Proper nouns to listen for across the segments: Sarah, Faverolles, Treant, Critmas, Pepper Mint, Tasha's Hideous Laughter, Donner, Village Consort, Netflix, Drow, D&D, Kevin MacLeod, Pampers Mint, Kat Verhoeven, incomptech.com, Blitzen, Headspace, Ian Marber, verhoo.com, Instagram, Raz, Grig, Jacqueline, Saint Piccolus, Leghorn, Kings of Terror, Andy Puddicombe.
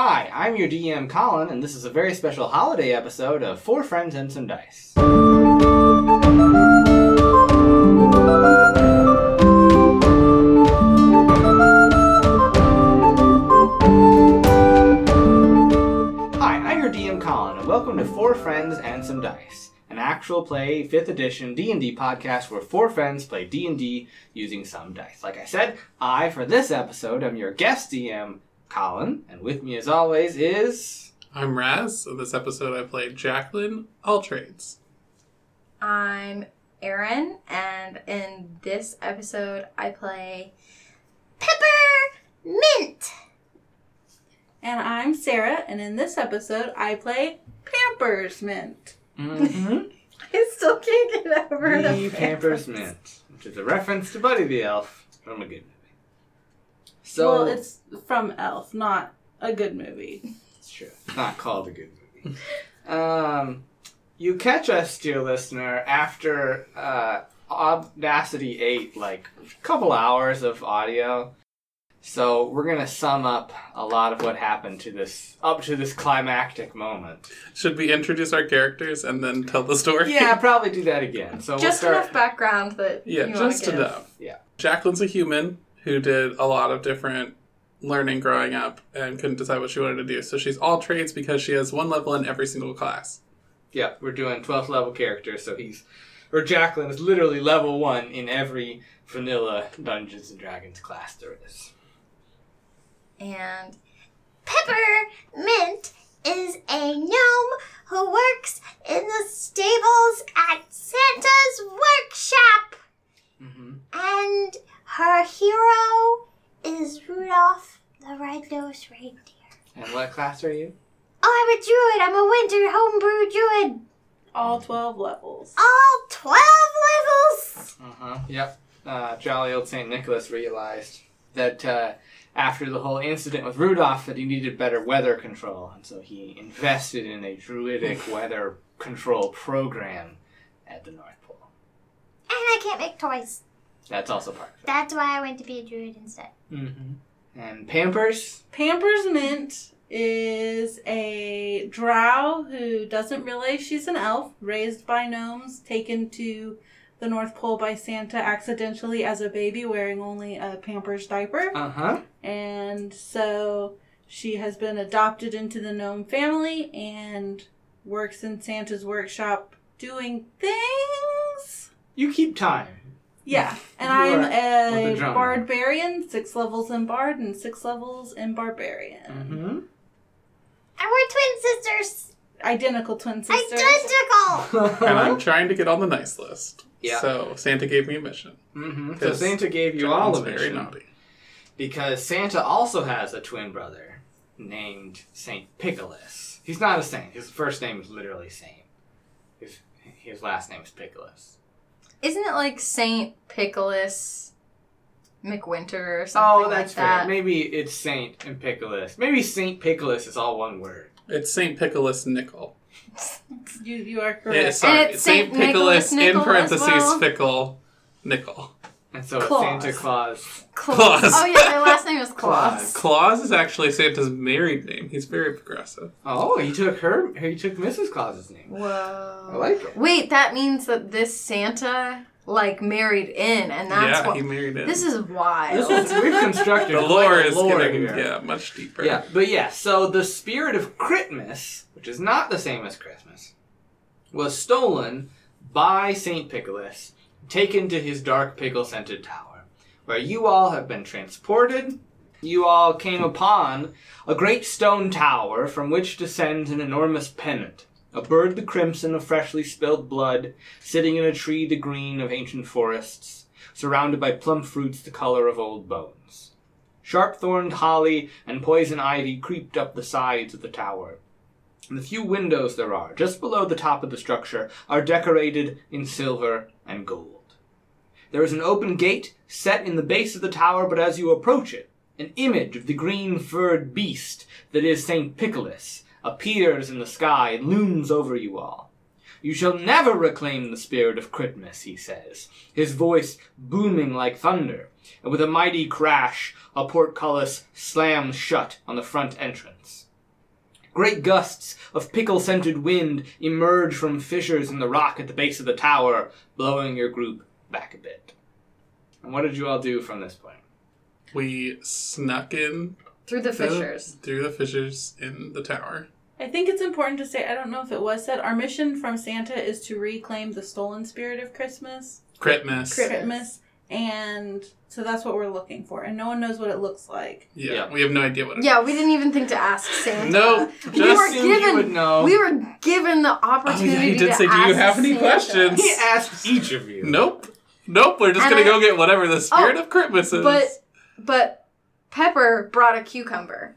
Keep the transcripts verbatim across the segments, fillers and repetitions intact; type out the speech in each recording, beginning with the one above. Hi, I'm your D M, Colin, and this is a very special holiday episode of Four Friends and Some Dice. Hi, I'm your D M, Colin, and welcome to Four Friends and Some Dice, an actual play fifth edition D and D podcast where four friends play D and D using some dice. Like I said, I, for this episode, am your guest D M, Colin, and with me as always is... I'm Raz. So this episode I played Jacqueline, all trades. I'm Erin, and in this episode I play Pepper Mint. And I'm Sarah, and in this episode I play Pampers Mint. Mm-hmm. I still can't get over the Pampers, Pampers Mint, which is a reference to Buddy the Elf from a good movie. So, well, it's from Elf, not a good movie. It's true. It's not called a good movie. um, you catch us, dear listener, after uh, Audacity eight, like a couple hours of audio. So we're going to sum up a lot of what happened to this, up to this climactic moment. Should we introduce our characters and then tell the story? Yeah, probably do that again. So Just we'll start... enough background that yeah, you just give. enough. Yeah. Jacqueline's a human who did a lot of different learning growing up and couldn't decide what she wanted to do. So she's all trades because she has one level in every single class. Yeah, we're doing twelfth level characters, so he's... Or Jacqueline is literally level one in every vanilla Dungeons and Dragons class there is. And Pepper Mint is a gnome who works in the stables at Santa's workshop. Mm-hmm. And... her hero is Rudolph the Red-Nosed Reindeer. And what class are you? Oh, I'm a druid. I'm a winter homebrew druid. All twelve levels. All twelve levels! Uh-huh. Yep. Uh, jolly old Saint Nicholas realized that uh, after the whole incident with Rudolph that he needed better weather control. And so he invested in a druidic weather control program at the North Pole. And I can't make toys. That's also part of it. That's why I went to be a druid instead. Mm-hmm. And Pampers? Pampers Mint is a drow who doesn't realize she's an elf, raised by gnomes, taken to the North Pole by Santa accidentally as a baby, wearing only a Pampers diaper. Uh-huh. And so she has been adopted into the gnome family and works in Santa's workshop doing things. You keep time. Yeah, and I'm a barbarian, six levels in bard, and six levels in barbarian. Mm-hmm. And we're twin sisters. Identical twin sisters. Identical! And I'm trying to get on the nice list. Yeah. So Santa gave me a mission. Mm-hmm. So Santa gave you all a mission. Very naughty. Because Santa also has a twin brother named Saint Piccolus. He's not a saint. His first name is literally Saint. His, his last name is Piccolus. Isn't it like Saint Piccolus McWinter or something oh, that's like that? Fair. Maybe it's Saint and Piccolus. Maybe Saint Piccolus is all one word. It's Saint Piccolus Nickel. you you are correct. Yeah, sorry. And it's Saint Piccolus in parentheses well. Fickle Nickel. And so Claus. It's Santa Claus. Claus. Claus. Oh yeah, their last name is Claus. Claus is actually Santa's married name. He's very progressive. Oh, he took her. He took Missus Claus's name. Whoa. I like it. Wait, that means that this Santa like married in, and that's yeah, wh- he married in. This is wild. This is we've constructed. The lore is getting yeah much deeper. Yeah, but yeah. So the spirit of Critmas, which is not the same as Christmas, was stolen by Saint Piccolus. Taken to his dark pickle-scented tower, where you all have been transported. You all came upon a great stone tower from which descends an enormous pennant, a bird the crimson of freshly spilled blood, sitting in a tree the green of ancient forests, surrounded by plum fruits the color of old bones. Sharp-thorned holly and poison ivy creeped up the sides of the tower. The few windows there are, just below the top of the structure, are decorated in silver and gold. There is an open gate set in the base of the tower, but as you approach it, an image of the green-furred beast that is Saint Piccolus appears in the sky and looms over you all. You shall never reclaim the spirit of Critmas, he says, his voice booming like thunder, and with a mighty crash, a portcullis slams shut on the front entrance. Great gusts of pickle-scented wind emerge from fissures in the rock at the base of the tower, blowing your group back a bit. And what did you all do from this point? We snuck in... Through the fissures. The, through the fissures in the tower. I think it's important to say, I don't know if it was said, our mission from Santa is to reclaim the stolen spirit of Christmas. Critmas. Critmas. And so that's what we're looking for. And no one knows what it looks like. Yeah, yeah. We have no idea what it yeah, is. Yeah, we didn't even think to ask Santa. No, just we were given, you would know. We were given the opportunity oh, yeah, he did to say, ask Santa. Do you have any Santa. Questions? He asked each of you. Nope. Nope, we're just and gonna I, go get whatever the spirit oh, of Christmas is. But, but Pepper brought a cucumber.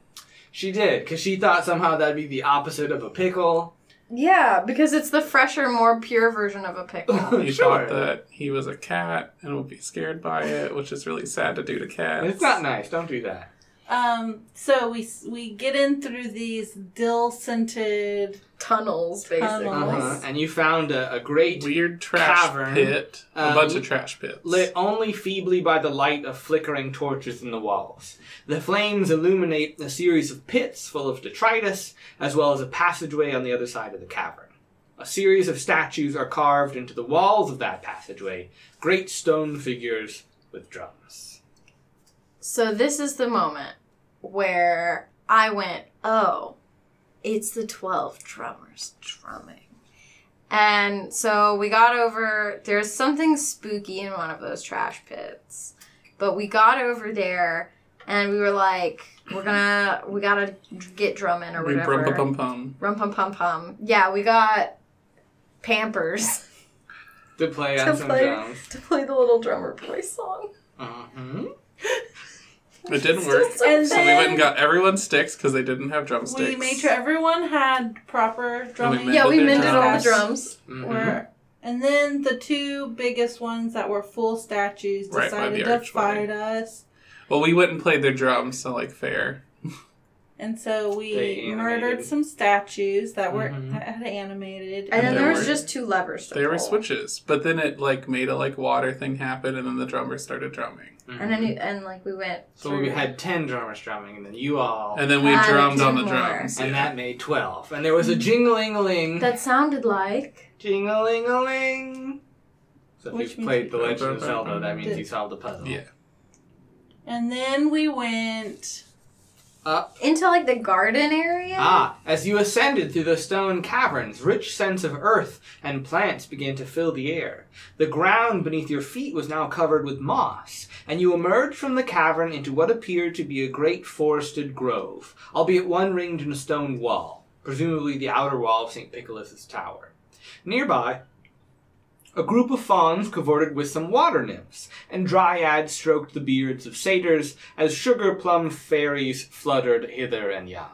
She did, because she thought somehow that'd be the opposite of a pickle. Yeah, because it's the fresher, more pure version of a pickle. He sure. thought that he was a cat and would be scared by it, which is really sad to do to cats. It's not nice. Don't do that. Um. So we we get in through these dill-scented tunnels, basically. Uh-huh. And you found a, a great weird trash cavern. Pit. Um, a bunch of trash pits. Lit only feebly by the light of flickering torches in the walls. The flames illuminate a series of pits full of detritus, as well as a passageway on the other side of the cavern. A series of statues are carved into the walls of that passageway, great stone figures with drums. So this is the moment where I went, oh, it's the twelve drummers drumming. And so we got over, there's something spooky in one of those trash pits, but we got over there and we were like, we're gonna, we gotta get drumming or whatever. Rum pum pum pum. Rum pum pum pum. Yeah, we got Pampers. to play on to some play, drums. To play the little drummer boy song. Mm-hmm. It didn't work, and so we went and got everyone sticks because they didn't have drumsticks. We made sure everyone had proper drumming. We yeah, we mended drums. all the drums. Mm-hmm. Were, and then the two biggest ones that were full statues decided right, to fight us. Well, we went and played their drums, so like fair. And so we they murdered animated. some statues that were mm-hmm. had animated. And, and then there, there was were, just two levers to There pull. were switches. But then it like made a like water thing happen and then the drummer started drumming. Mm-hmm. And then you, and like we went So we had ten drummers drumming and then you all And then we drummed on the more. drums. And yeah. that made twelve. And there was a jing-a-ling-a-ling. That sounded like jing-a-ling-a-ling. So if you've played The Legend of Zelda, that means you solved the puzzle. Yeah. And then we went up. Into, like, the garden area? Ah, as you ascended through the stone caverns, rich scents of earth and plants began to fill the air. The ground beneath your feet was now covered with moss, and you emerged from the cavern into what appeared to be a great forested grove, albeit one ringed in a stone wall, presumably the outer wall of Saint Piccolus's tower. Nearby, a group of fauns cavorted with some water nymphs, and dryads stroked the beards of satyrs as sugar-plum fairies fluttered hither and yon.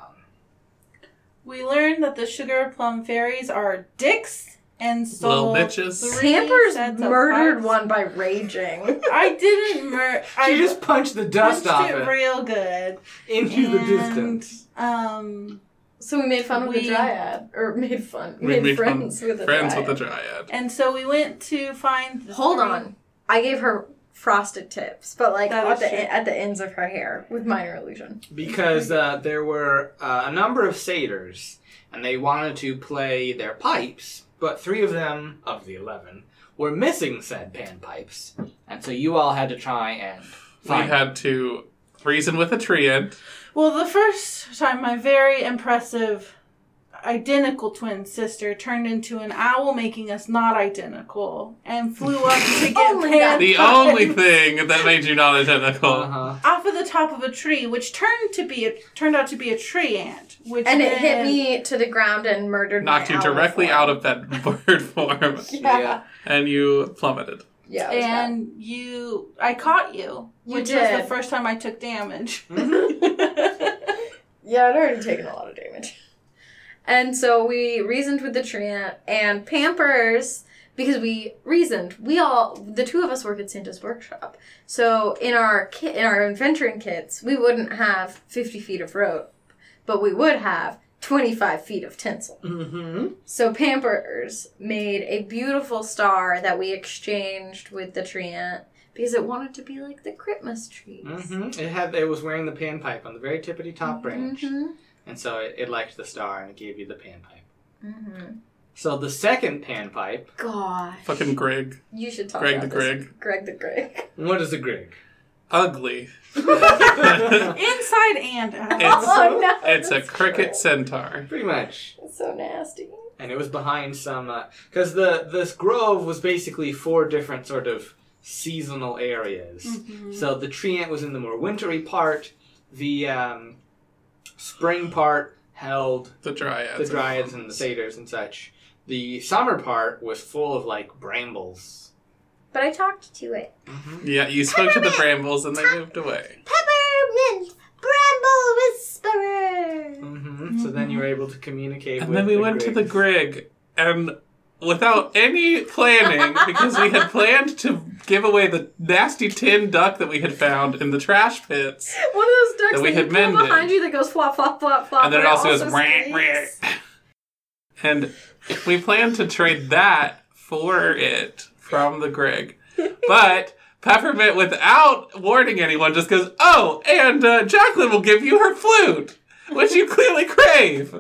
We learned that the sugar-plum fairies are dicks and stole little bitches. Pampers murdered one by raging. I didn't murder. She just punched the dust punched off it. Punched it real good. Into and, the distance. Um... So we made fun we, with the dryad, or made fun, we made, made friends fun, with the friends dryad. with the dryad. And so we went to find. The Hold three. on, I gave her frosted tips, but like at the, at the ends of her hair with minor illusion. Because uh, there were uh, a number of satyrs, and they wanted to play their pipes, but three of them of the eleven were missing said panpipes, and so you all had to try and find. We had to reason with a treant. Well, the first time my very impressive identical twin sister turned into an owl, making us not identical, and flew up to get oh pan The pipes. only thing that made you not identical. Uh-huh. Off of the top of a tree, which turned to be a, turned out to be a tree ant. Which and it hit me to the ground and murdered knocked my Knocked you directly form. out of that bird form. yeah. yeah. And you plummeted. Yeah. And bad. you, I caught you, which you did. was the first time I took damage. Yeah, I'd already taken a lot of damage. And so we reasoned with the treant and Pampers, because we reasoned. We all, the two of us work at Santa's workshop. So in our ki- in our adventuring kits, we wouldn't have fifty feet of rope, but we would have twenty-five feet of tinsel. Mm-hmm. So Pampers made a beautiful star that we exchanged with the treant because it wanted to be like the Christmas trees. Mm-hmm. It had. It was wearing the panpipe on the very tippity top mm-hmm. branch. And so it, it liked the star and it gave you the panpipe. Mm-hmm. So the second panpipe... Gosh. Fucking Grig. You should talk Greg about Greg the Grig. Greg the Grig. What is a Grig? Ugly. Inside and out. It's, oh, no, it's a cricket gross. Centaur. Pretty much. It's so nasty. And it was behind some... Because uh, the this grove was basically four different sort of seasonal areas. Mm-hmm. So the tree ant was in the more wintry part. The um, spring part held... The dryads. The dryads and, and the satyrs and such. The summer part was full of, like, brambles. But I talked to it. Mm-hmm. Yeah, you spoke Pepper to the brambles and Ta- they moved away. Peppermint! Bramble whisperer! Mm-hmm. Mm-hmm. So then you were able to communicate and with And then we the went Grigs. to the Grig, and without any planning, because we had planned to give away the nasty tin duck that we had found in the trash pits. One of those ducks that, we that had you pull behind you that goes flop, flop, flop, flop. And then it also, also goes... Rah, rah. And... We planned to trade that for it from the Grig. But Peppermint, without warning anyone, just goes, oh, and uh, Jacqueline will give you her flute, which you clearly crave,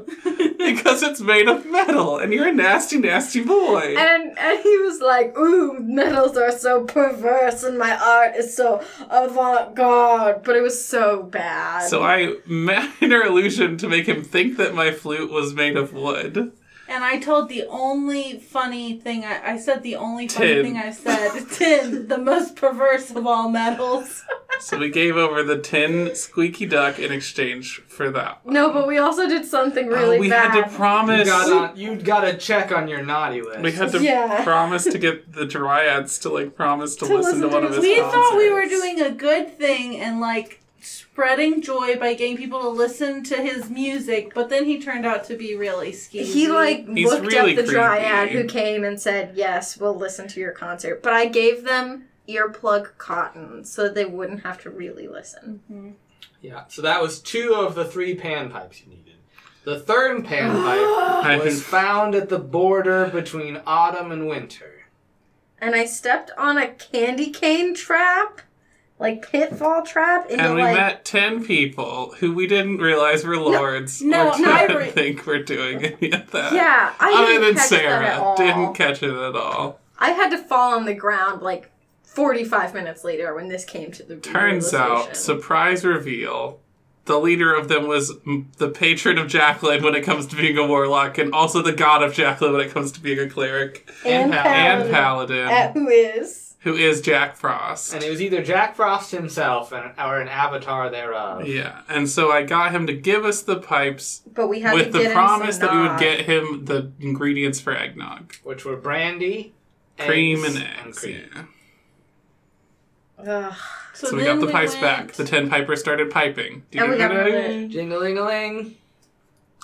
because it's made of metal, and you're a nasty, nasty boy. And, and he was like, ooh, metals are so perverse, and my art is so avant-garde, but it was so bad. So I minor illusion to make him think that my flute was made of wood. And I told the only funny thing, I, I said the only funny tin. thing I said, tin, the most perverse of all metals. So we gave over the tin squeaky duck in exchange for that one. No, but we also did something really oh, we bad. We had to promise. You got, on, you got a check on your naughty list. We had to yeah. promise to get the dryads to, like, promise to, to listen, listen to, to one of his We concerts. Thought we were doing a good thing and, like, spreading joy by getting people to listen to his music, but then he turned out to be really skeevy. He, like, He's looked really up the creepy. dryad who came and said, yes, we'll listen to your concert. But I gave them earplug cotton so that they wouldn't have to really listen. Mm-hmm. Yeah, so that was two of the three panpipes you needed. The third panpipe was found at the border between autumn and winter. And I stepped on a candy cane trap. Like, pitfall trap? Into, and we like, met ten people who we didn't realize were lords. No, no, no I didn't think we're doing any of that. Yeah, I Other didn't than catch Sarah, that at all. Didn't catch it at all. I had to fall on the ground, like, forty-five minutes later when this came to the Turns out, surprise reveal, the leader of them was the patron of Jacqueline when it comes to being a warlock, and also the god of Jacqueline when it comes to being a cleric. And, and paladin. And paladin. At who is... Who is Jack Frost. And it was either Jack Frost himself and, or an avatar thereof. Yeah, and so I got him to give us the pipes but we had with to the get promise that we would get him the ingredients for eggnog. Which were brandy, cream, eggs, and eggs. And cream. Yeah. Ugh. So, so we got the we pipes went. back. The ten pipers started piping. And we got it. Jing-a-ling-a-ling.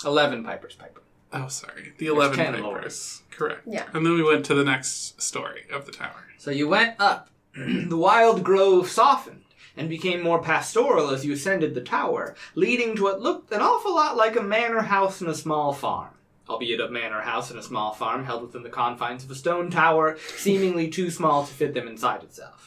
Eleven pipers piping. Oh, sorry. The eleven pipers. Lords. Correct. Yeah. And then we went to the next story of the tower. So you went up. The wild grove softened and became more pastoral as you ascended the tower, leading to what looked an awful lot like a manor house and a small farm. Albeit a manor house and a small farm held within the confines of a stone tower, seemingly too small to fit them inside itself.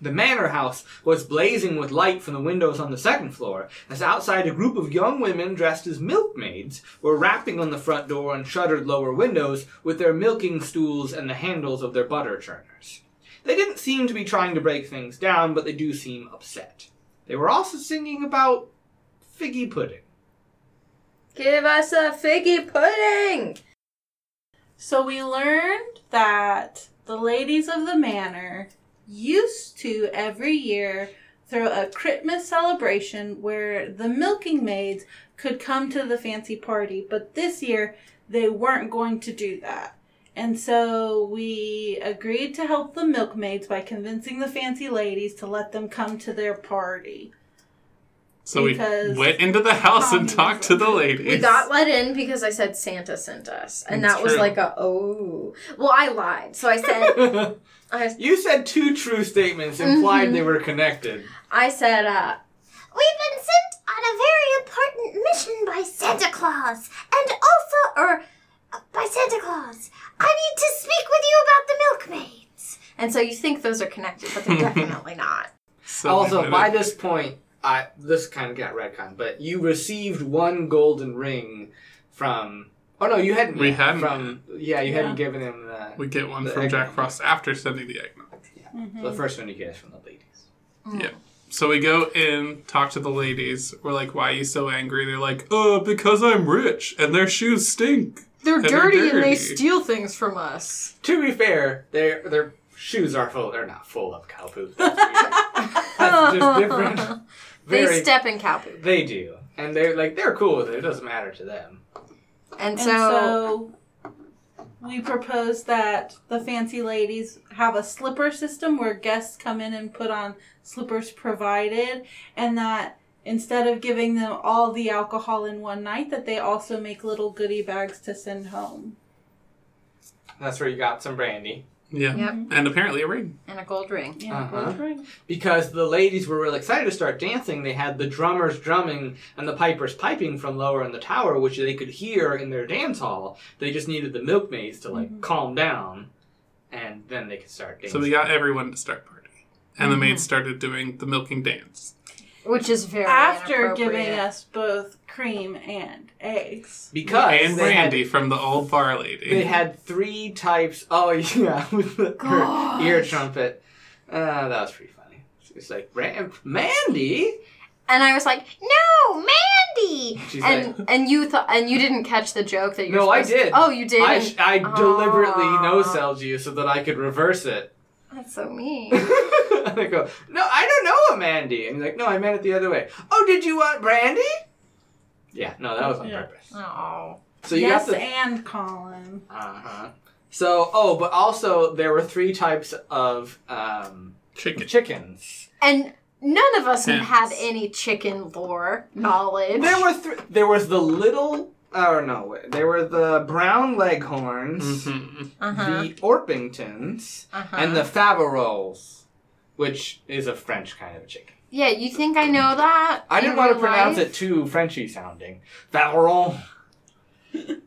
The manor house was blazing with light from the windows on the second floor, as outside a group of young women dressed as milkmaids were rapping on the front door and shuttered lower windows with their milking stools and the handles of their butter churners. They didn't seem to be trying to break things down, but they do seem upset. They were also singing about figgy pudding. Give us a figgy pudding! So we learned that the ladies of the manor... used to every year throw a Critmas celebration where the milking maids could come to the fancy party, but this year they weren't going to do that. And so we agreed to help the milkmaids by convincing the fancy ladies to let them come to their party. So because we went into the house and talked to the ladies. We got let in because I said Santa sent us. And That's that was true. like a, oh. Well, I lied. So I said... I, you said two true statements implied mm-hmm. they were connected. I said, uh... We've been sent on a very important mission by Santa Claus. And also, or... Uh, by Santa Claus. I need to speak with you about the milkmaids. And so you think those are connected, but they're definitely not. So also, by this point... I, this kind of got retconned, but you received one golden ring from... Oh, no, you hadn't. We hadn't. From, yeah, you yeah. hadn't given him the... We get one from Jack Frost after sending the eggnog. Yeah. Mm-hmm. So the first one you get is from the ladies. Mm. Yeah. So we go in, talk to the ladies. We're like, why are you so angry? They're like, oh, because I'm rich and their shoes stink. They're, and dirty, they're dirty and they steal things from us. To be fair, their their shoes are full. They're not full of cow poop. That's, That's just different. Very, they step in cow poop. They do. And they're like, they're cool with it. It doesn't matter to them. And so, and so we propose that the fancy ladies have a slipper system where guests come in and put on slippers provided, and that instead of giving them all the alcohol in one night, that they also make little goodie bags to send home. That's where you got some brandy. Yeah. Yep. And apparently a ring. And a gold ring. Yeah, uh-huh. a gold ring. Because the ladies were really excited to start dancing. They had the drummers drumming and the pipers piping from lower in the tower, which they could hear in their dance hall. They just needed the milkmaids to, like, mm-hmm. calm down, and then they could start dancing. So we got everyone to start partying. And mm-hmm. the maids started doing the milking dance. Which is very after giving us both cream and eggs. Because and brandy had, from the old bar lady. They had three types. Oh, yeah. With her ear trumpet. Uh, that was pretty funny. She was like, Mandy? And I was like, no, Mandy! She's and like, and you thought and you didn't catch the joke that you were No, I did. To, oh, you did? I, sh- I oh. deliberately no-selled you so that I could reverse it. That's so mean. And I go, no, I don't know a Mandy. And he's like, no, I meant it the other way. Oh, did you want brandy? Yeah, no, that was on yeah. purpose. Oh. So you yes, got the... and Colin. Uh-huh. So, oh, but also there were three types of um, chicken. chickens. And none of us Hens. had any chicken lore knowledge. There were th- There was the little... Oh, no. There were the brown leghorns, mm-hmm. uh-huh. the Orpingtons, uh-huh. and the Faverolles, which is a French kind of chicken. Yeah, you think I know that? I didn't want to pronounce life? it too Frenchy sounding. Faverolles.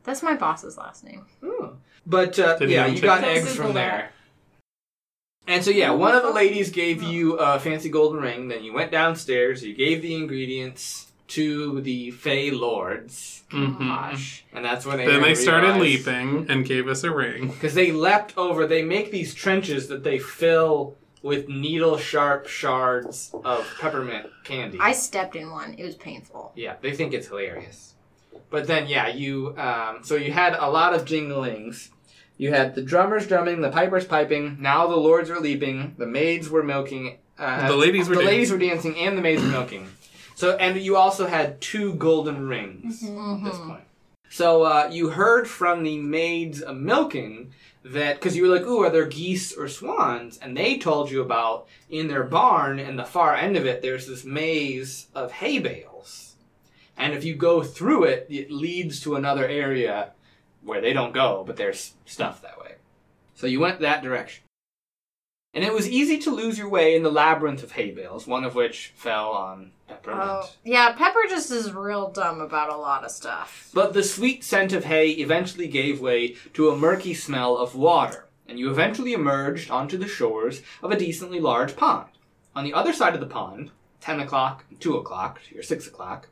That's my boss's last name. Ooh. But, uh, yeah, you got eggs from there. And so, yeah, one of the ladies gave you a fancy golden ring. Then you went downstairs. You gave the ingredients... to the Fey Lords. Mm-hmm. And that's when they Then they started leaping and gave us a ring. Because they leapt over. They make these trenches that they fill with needle-sharp shards of peppermint candy. I stepped in one. It was painful. Yeah, they think it's hilarious. But then, yeah, you... Um, so you had a lot of jinglings. You had the drummers drumming, the pipers piping. Now the lords were leaping. The maids were milking. Uh, the ladies were The dancing. ladies were dancing and the maids were milking. So, and you also had two golden rings mm-hmm. at this point. So uh, you heard from the maids uh, milking that, because you were like, ooh, are there geese or swans? And they told you about, in their barn, in the far end of it, there's this maze of hay bales. And if you go through it, it leads to another area where they don't go, but there's stuff that way. So you went that direction. And it was easy to lose your way in the labyrinth of hay bales, one of which fell on Pepper Mint. Oh, yeah, Pepper just is real dumb about a lot of stuff. But the sweet scent of hay eventually gave way to a murky smell of water, and you eventually emerged onto the shores of a decently large pond. On the other side of the pond, ten o'clock, two o'clock, or six o'clock,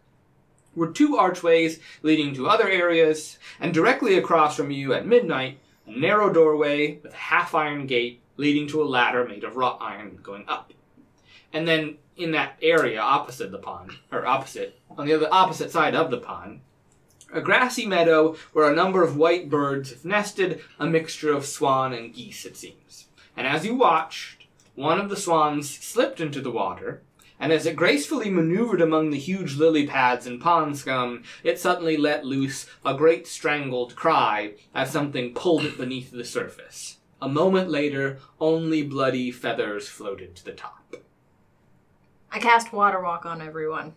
were two archways leading to other areas, and directly across from you at midnight, a narrow doorway with a half-iron gate leading to a ladder made of wrought iron going up. And then in that area opposite the pond, or opposite, on the other opposite side of the pond, a grassy meadow where a number of white birds have nested, a mixture of swan and geese, it seems. And as you watched, one of the swans slipped into the water, and as it gracefully maneuvered among the huge lily pads and pond scum, it suddenly let loose a great strangled cry as something pulled it beneath the surface. A moment later, only bloody feathers floated to the top. I cast Water Walk on everyone.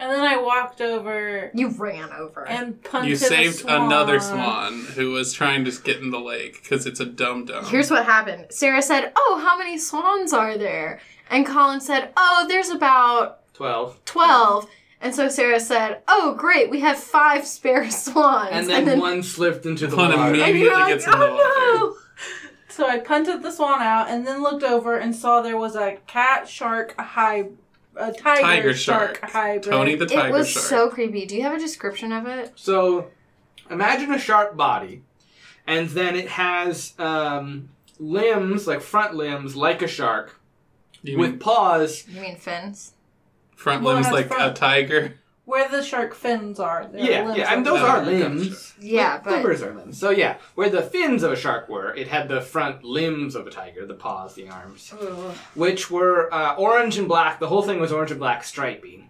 And then I walked over. You ran over. And punted You saved a swan. Another swan who was trying to get in the lake because it's a dum-dum. Here's what happened. Sarah said, oh, how many swans are there? And Colin said, oh, there's about... Twelve. Twelve. And so Sarah said, oh, great, we have five spare swans. And then, and then one slipped into the water. One immediately and like, gets in oh, the water. No. So I punted the swan out and then looked over and saw there was a cat, shark, a high a tiger, tiger shark, shark hybrid. Tony the tiger shark. It was shark. So creepy. Do you have a description of it? So, imagine a shark body, and then it has um, limbs, like front limbs, like a shark, you with mean, paws. You mean fins? Front well, limbs like front. a tiger. Where the shark fins are. Yeah, limbs yeah, and those are limbs. Yeah, but... Flippers are limbs. So yeah, where the fins of a shark were, it had the front limbs of a tiger, the paws, the arms, ugh. Which were uh, orange and black. The whole thing was orange and black, stripy,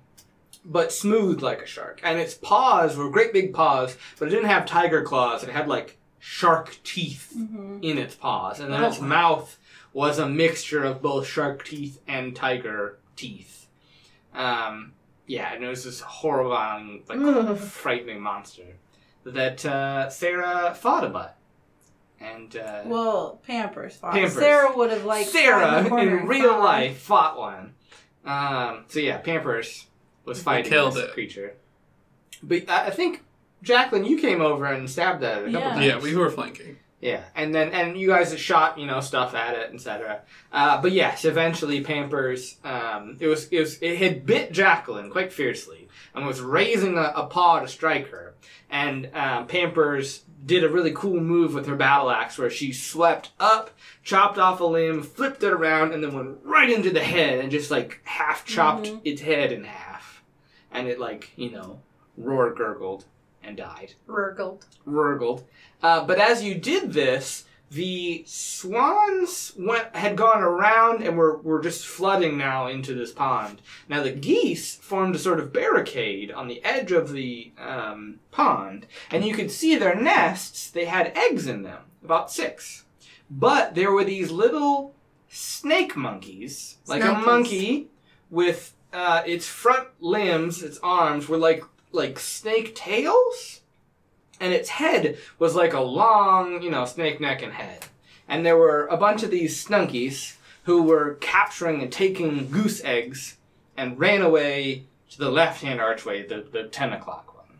but smooth like a shark. And its paws were great big paws, but it didn't have tiger claws. It had like shark teeth mm-hmm. in its paws. And then oh. its mouth was a mixture of both shark teeth and tiger teeth. Um... Yeah, and it was this horrifying, like, mm. frightening monster that uh, Sarah fought about. And, uh... Well, Pampers fought. Pampers. Sarah would have, like... Sarah, in real life, fought one. Um, so, yeah, Pampers was fighting this it. creature. But I, I think, Jacqueline, you came over and stabbed at it a couple yeah. times. Yeah, we were flanking. Yeah, and then, and you guys shot, you know, stuff at it, et cetera. Uh, but yes, eventually Pampers, um, it was, it was, it had bit Jacqueline quite fiercely and was raising a, a paw to strike her. And, um, Pampers did a really cool move with her battle axe where she swept up, chopped off a limb, flipped it around, and then went right into the head and just, like, half chopped mm-hmm. its head in half. And it, like, you know, roar gurgled. And died. Rurgled. Rurgled. Uh, but as you did this, the swans went had gone around and were, were just flooding now into this pond. Now the geese formed a sort of barricade on the edge of the um, pond. And you could see their nests. They had eggs in them. About six. But there were these little snake monkeys. Like Snackies. A monkey with uh, its front limbs, its arms, were like... like snake tails, and its head was like a long, you know, snake neck and head. And there were a bunch of these snunkies who were capturing and taking goose eggs and ran away to the left-hand archway, the, the ten o'clock one.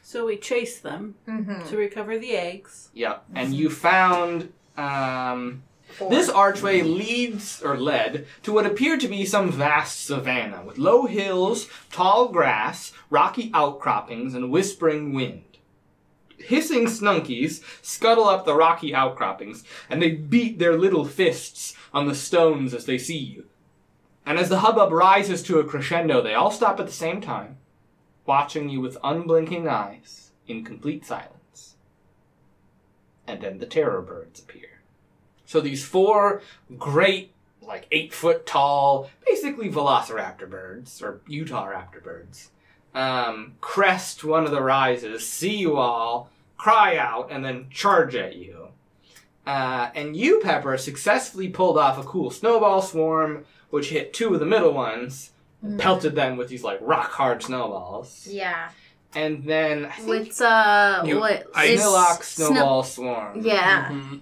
So we chased them mm-hmm. to recover the eggs. Yep, and you found... Um, This archway leads, or led, to what appeared to be some vast savanna, with low hills, tall grass, rocky outcroppings, and whispering wind. Hissing snunkies scuttle up the rocky outcroppings, and they beat their little fists on the stones as they see you. And as the hubbub rises to a crescendo, they all stop at the same time, watching you with unblinking eyes in complete silence. And then the terror birds appear. So these four great, like, eight-foot-tall, basically velociraptor birds, or Utah raptor birds, um, crest one of the rises, see you all, cry out, and then charge at you. Uh, and you, Pepper, successfully pulled off a cool snowball swarm, which hit two of the middle ones, and mm. pelted them with these, like, rock-hard snowballs. Yeah. And then, I think... With, uh, you, what? Snilox snowball sn- swarm. Yeah. Mm-hmm.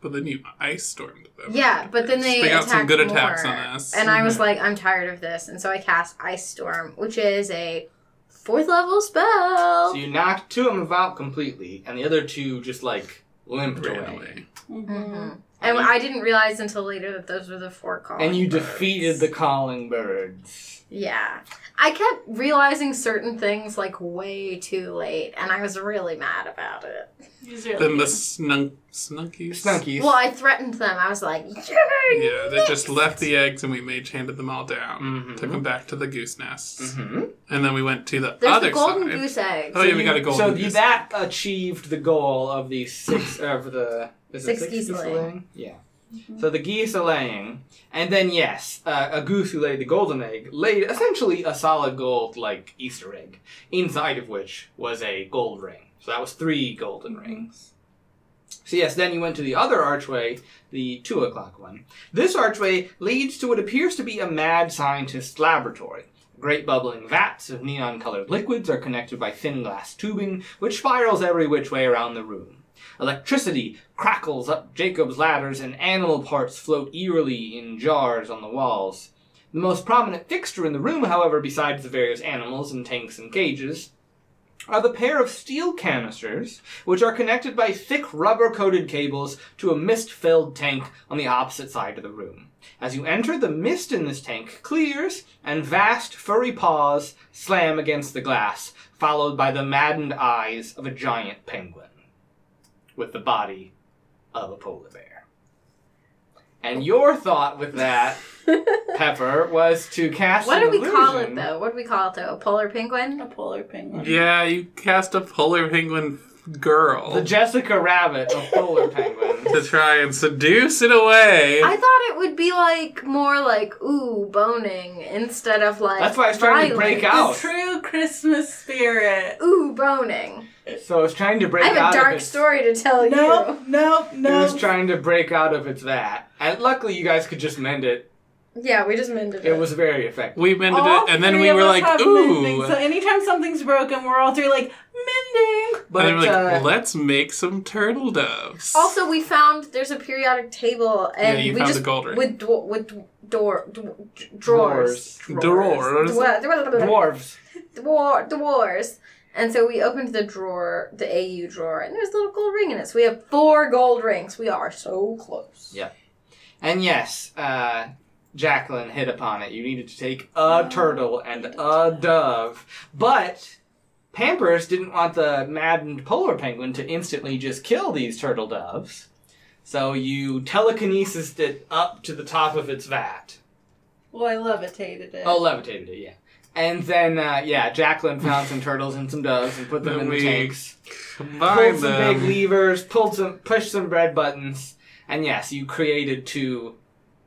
But then you ice stormed them. Yeah, but then they, they got some good more. attacks on us. And I was yeah. like, I'm tired of this. And so I cast Ice Storm, which is a fourth level spell. So you knocked two of them out completely, and the other two just, like, limped Ran away. away. Mm-hmm. Mm-hmm. And yeah. I didn't realize until later that those were the four calling birds. And you birds. defeated the calling birds. Yeah. I kept realizing certain things, like, way too late, and I was really mad about it. Really then the snunk- snunkies? Snunkies. Well, I threatened them. I was like, yeah, they just left the eggs, and we mage-handed them all down. Mm-hmm. Took them back to the goose nests. Mm-hmm. And then we went to the There's other the golden side. goose eggs. Oh, so yeah, we you, got a golden so goose So that egg. achieved the goal of the six... of the... Is six, six geese laying. Yeah. Mm-hmm. So the geese are laying. And then, yes, uh, a goose who laid the golden egg laid essentially a solid gold, like, Easter egg, inside of which was a gold ring. So that was three golden rings. So, yes, then you went to the other archway, the two o'clock one. This archway leads to what appears to be a mad scientist's laboratory. Great bubbling vats of neon-colored liquids are connected by thin glass tubing, which spirals every which way around the room. Electricity crackles up Jacob's ladders, and animal parts float eerily in jars on the walls. The most prominent fixture in the room, however, besides the various animals and tanks and cages, are the pair of steel canisters, which are connected by thick rubber-coated cables to a mist-filled tank on the opposite side of the room. As you enter, the mist in this tank clears, and vast, furry paws slam against the glass, followed by the maddened eyes of a giant penguin, with the body of a polar bear. And your thought with that, Pepper, was to cast what an illusion. What do we call it, though? What do we call it, though? A polar penguin? A polar penguin. Yeah, you cast a polar penguin girl. The Jessica Rabbit of polar penguins. To try and seduce it away. I thought it would be, like, more like, ooh, boning, instead of, like, that's why I was trying violence. To break out. The true Christmas spirit. Ooh, boning. So I was trying to break out of it. I have a dark story to tell nope, you. No, no, no. It was trying to break out of its that. And luckily you guys could just mend it. Yeah, we just mended it. It was very effective. We mended all it, and then we were like, ooh. Mending. So anytime something's broken, we're all three like, mending. But and then we're like, uh, let's make some turtle doves. Also, we found there's a periodic table, and yeah, you we found just the gold ring. with dw- with dw- door dw- drawers, drawers, drawers, dwarves, dwarves, dwarves. And so we opened the drawer, the A U drawer, and there's a little gold ring in it. So we have four gold rings. We are so close. Yeah, and yes. uh... Jacqueline hit upon it. You needed to take a turtle and a dove. But Pampers didn't want the maddened polar penguin to instantly just kill these turtle doves. So you telekinesised it up to the top of its vat. Well, I levitated it. Oh, levitated it, yeah. And then, uh, yeah, Jacqueline found some turtles and some doves and put them in the tanks. Combined them. Pulled some big levers, pulled some, pushed some red buttons. And yes, you created two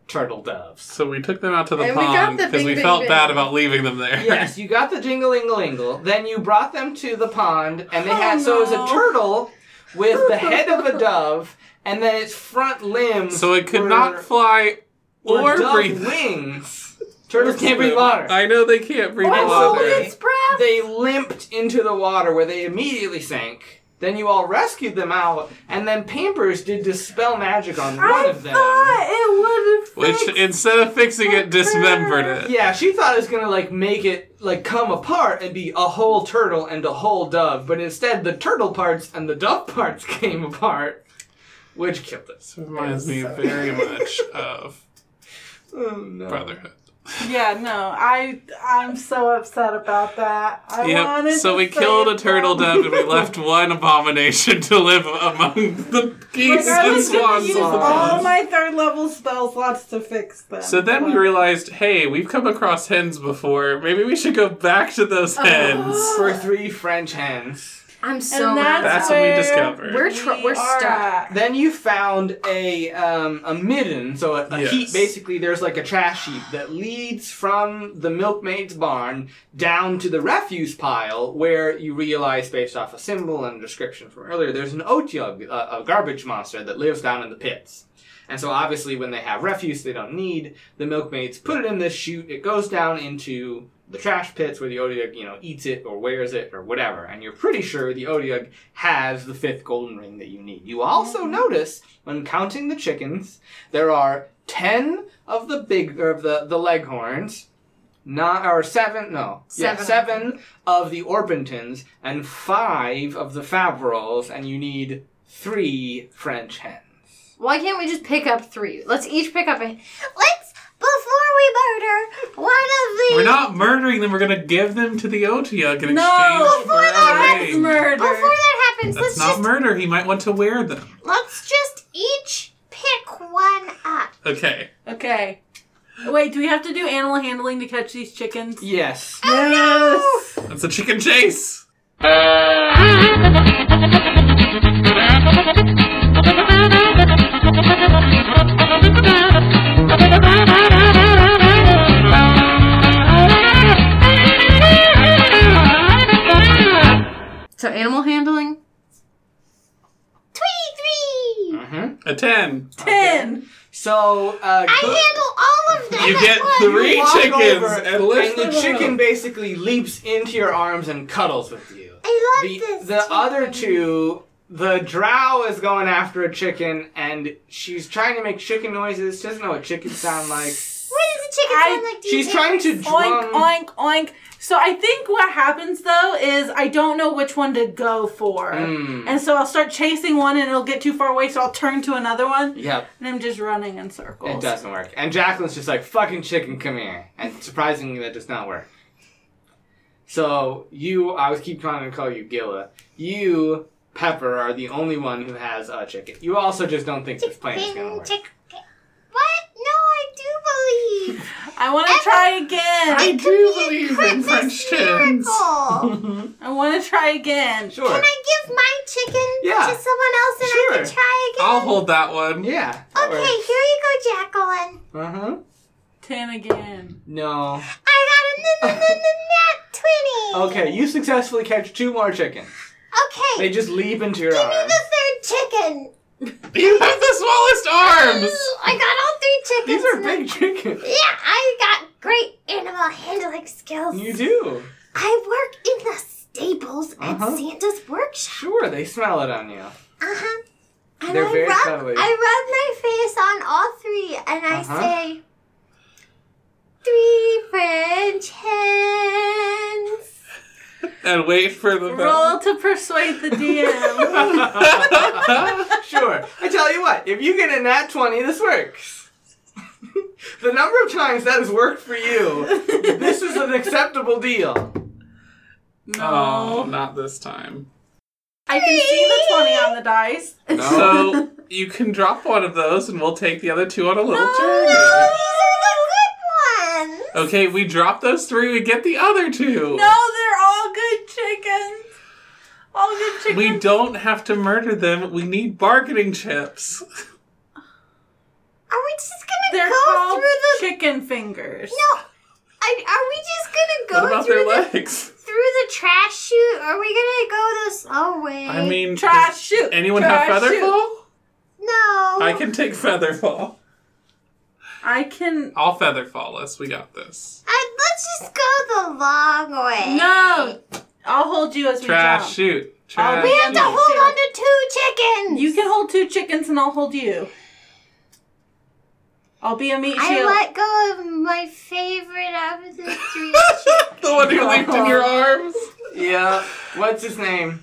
turtle doves. So we took them out to the and pond because we, we felt bing. bad about leaving them there. Yes, you got the jingle-ingle-ingle. Then you brought them to the pond, and they oh had no. so it was a turtle with the head of a dove, and then its front limbs. So it could were, not fly or breathe wings. Turtles can't breathe water. I know they can't breathe or water. Its breath. They limped into the water where they immediately sank. Then you all rescued them out, and then Pampers did dispel magic on one I of them. I thought it would have which, instead of fixing it, dismembered it. Yeah, she thought it was going to, like, make it, like, come apart and be a whole turtle and a whole dove. But instead, the turtle parts and the dove parts came apart, which killed it. This reminds me so very much of oh, no. Brotherhood. Yeah, no, I, I'm so upset about that. I yep. wanted so to we killed a turtle dove and we left one abomination to live among the geese and swans. Use all my third level spell slots to fix them. So then we realized, hey, we've come across hens before. Maybe we should go back to those hens. Uh, For three French hens. I'm so and that's, that's what we discovered. We're tr- we're stuck. At. Then you found a um, a midden, so a, a yes. heap. Basically, there's like a trash heap that leads from the milkmaid's barn down to the refuse pile, where you realize, based off a symbol and a description from earlier, there's an Otyugh, a, a garbage monster that lives down in the pits. And so, obviously, when they have refuse they don't need, the milkmaids put it in this chute. It goes down into the trash pits where the Otyugh, you know, eats it or wears it or whatever. And you're pretty sure the Otyugh has the fifth golden ring that you need. You also notice, when counting the chickens, there are ten of the big, or of the, the leghorns, not, or seven, no, seven. Yeah, seven of the Orpingtons, and five of the Faverolles, and you need three French hens. Why can't we just pick up three? Let's each pick up a... Let's... Before we murder one of these... We're not murdering them. We're going to give them to the Otyugh in no, exchange for that happens, murder. Before that happens, That's let's not just... murder. He might want to wear them. Let's just each pick one up. Okay. Okay. Wait, do we have to do animal handling to catch these chickens? Yes. Oh, yes. No. That's a chicken chase. So animal handling? twenty-three! Mm-hmm. A ten. Ten! Okay. So, uh... I go- handle all of them! You get one. three you chickens and lift and the them chicken up. Basically leaps into your arms and cuddles with you. I love the, this. The chicken. Other two... The drow is going after a chicken, and she's trying to make chicken noises. She doesn't know what chickens sound like. What is chickens I, are like, she's eggs? Trying to drum. Oink, oink, oink. So I think what happens, though, is I don't know which one to go for. Mm. And so I'll start chasing one, and it'll get too far away, so I'll turn to another one. Yep. And I'm just running in circles. It doesn't work. And Jacqueline's just like, fucking chicken, come here. And surprisingly, that does not work. So you, I always keep trying to call you Gilla. You, Pepper, are the only one who has a chicken. You also just don't think chicken, this plan is going to work. Chicken. What? No, I do believe. I want to try again. I do believe in French chickens. I want to try again. Sure. Can I give my chicken yeah. to someone else and sure. I can try again? I'll hold that one. Yeah. Okay, works. Here you go, Jacqueline. Uh-huh. Ten again. No. I got a n-n-n-n-nat twenty. Okay, you successfully catch two more chickens. Okay. They just leap into your arms. Give me the third chicken. You have the smallest arms! I got all three chickens. These are big chickens. Yeah, I got great animal handling skills. You do. I work in the stables uh-huh. at Santa's workshop. Sure, they smell it on you. Uh-huh. And They're I very rub, cuddly. I rub my face on all three, and I uh-huh. say, three French hens. And wait for the... Roll to persuade the D M. Sure. I tell you what, if you get a nat twenty, this works. The number of times that has worked for you, this is an acceptable deal. No. Oh, not this time. I can see the twenty on the dice. No. So you can drop one of those and we'll take the other two on a little no, journey. No. Okay, we drop those three, we get the other two. No, they're all good chickens. All good chickens. We don't have to murder them. We need bargaining chips. Are we just going to go called through the... chicken fingers. No. I, are we just going to go what about through their the, legs? Through the trash chute? Are we going to go this... Oh, wait. I mean... Trash chute. Anyone trash have Featherfall? No. I can take Featherfall. I can... I'll feather fall us. We got this. I, let's just go the long way. No. I'll hold you as we Trash jump. Shoot. Trash shoot. We have shoot. to hold shoot. on to two chickens. You can hold two chickens and I'll hold you. I'll be a meat I shield. I let go of my favorite out of the three chickens. The one who leaped in your arms? Yeah. What's his name?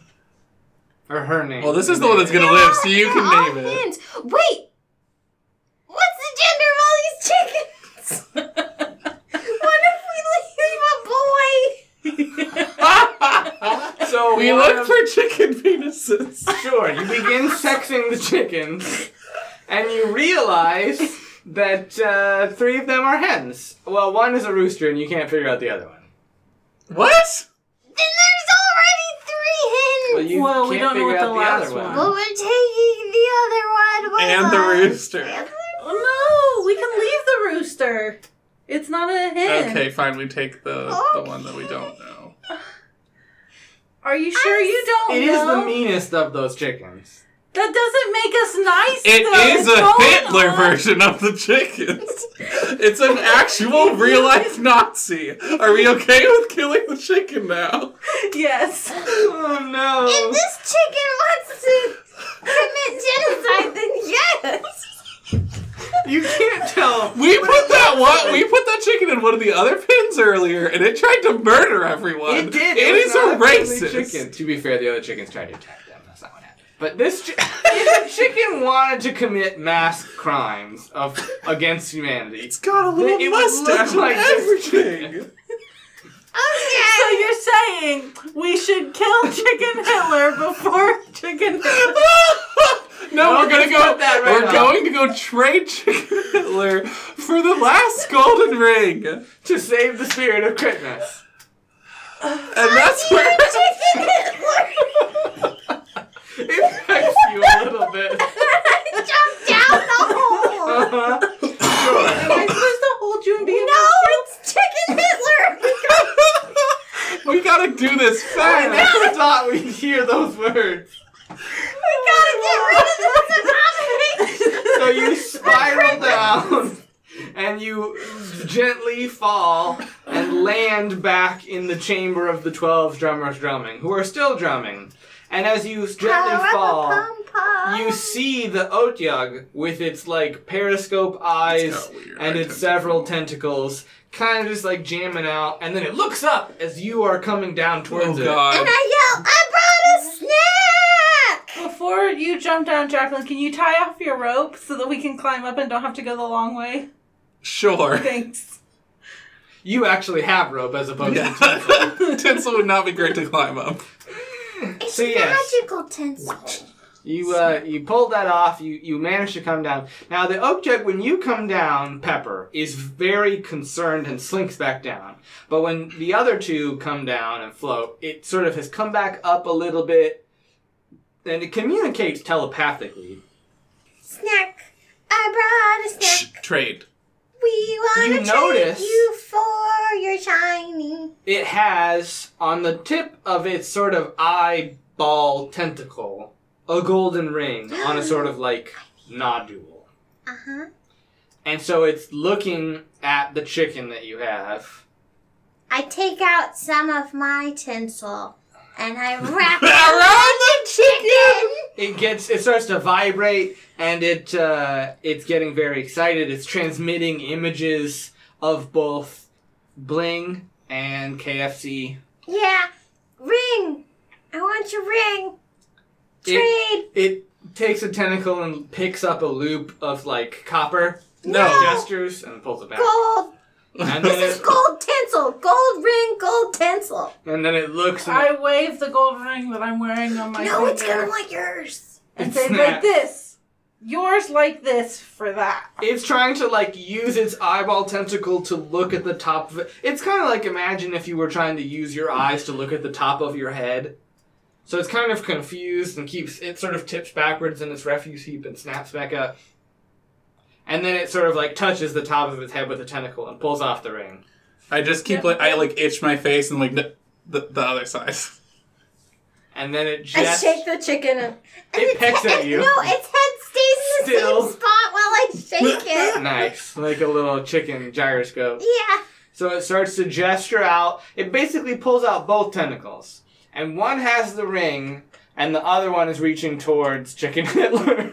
Or her name. Well, this is the one that's going to live, so you can name it. Wait. What's the gender of all these chickens? What if we leave a boy? So we look of... for chicken penises. Sure, you begin sexing the chickens, and you realize that uh, three of them are hens. Well, one is a rooster, and you can't figure out the other one. What? Then there's already three hens. Well, you well, can't we don't figure know what out the, the last other one. one. Well, we're taking the other one. Why and the rooster. And no, we can leave the rooster. It's not a hen. Okay, fine. We take the, okay. the one that we don't know. Are you sure I'm, you don't it know? It is the meanest of those chickens. That doesn't make us nice, it though. Is it's a Hitler on. Version of the chickens. It's an actual real-life Nazi. Are we okay with killing the chicken now? Yes. Oh, no. If this chicken wants to commit genocide, then yes. You can't tell. We put that one. We put that chicken in one of the other pens earlier, and it tried to murder everyone. It did. It, it is a racist chicken. To be fair, the other chickens tried to attack them. That's not what happened. But this chi- if the chicken wanted to commit mass crimes of against humanity, it's got a little it mustache on like everything. Okay. So you're saying we should kill Chicken Hitler before Chicken Hitler? No, well, we're gonna go. That right we're now. going to go trade Chicken Hitler for the last golden ring to save the spirit of Critmas. And that's where Chicken Hitler. It affects you a little bit. I jumped down the hole. Uh-huh. Sure. Am I supposed to hold you and be? No, it's Chicken Hitler. We gotta do this fast. I never thought we'd hear those words. We gotta get rid of this. So you spiral down, and you gently fall and land back in the chamber of the twelve drummers drumming, who are still drumming. And as you gently fall, Hi. You see the Otyugh with its like periscope eyes it's and its tentacle. several tentacles kind of just like jamming out, and then it looks up as you are coming down towards oh, God. it. And I yell, I brought a snack! Before you jump down, Jacqueline, can you tie off your rope so that we can climb up and don't have to go the long way? Sure. Thanks. You actually have rope as opposed yeah. to tinsel. Tinsel would not be great to climb up. It's so, yes, magical tinsel. You uh, you pulled that off. You, you managed to come down. Now, the Otyugh, when you come down, Pepper, is very concerned and slinks back down. But when the other two come down and float, it sort of has come back up a little bit, and it communicates telepathically. Snack. I brought a snack. Shh, trade. We want to trade you for your shiny. It has, on the tip of its sort of eyeball tentacle, a golden ring on a sort of, like, nodule. Uh-huh. And so it's looking at the chicken that you have. I take out some of my tinsel, and I wrap it around the chicken! It gets, it starts to vibrate, and it, uh, it's getting very excited. It's transmitting images of both bling and K F C. Yeah, ring! I want your ring! It, it takes a tentacle and picks up a loop of, like, copper. No. Gestures and pulls it back. Gold. And then this it, is gold tinsel. Gold ring, gold tinsel. And then it looks... I it, wave the gold ring that I'm wearing on my finger. No, it's kind of like yours. And say, like this. Yours like this for that. It's trying to, like, use its eyeball tentacle to look at the top of it. It's kind of like, imagine if you were trying to use your eyes to look at the top of your head. So it's kind of confused and keeps, it sort of tips backwards in its refuse heap and snaps back up. And then it sort of like touches the top of its head with a tentacle and pulls off the ring. I just keep yeah. like, I like itch my face and like the, the, the other side. And then it just... I shake the chicken and... It and pecks head, at you. No, its head stays in Still. the same spot while I shake it. Nice. Like a little chicken gyroscope. Yeah. So it starts to gesture out. It basically pulls out both tentacles. And one has the ring, and the other one is reaching towards Chicken Hitler.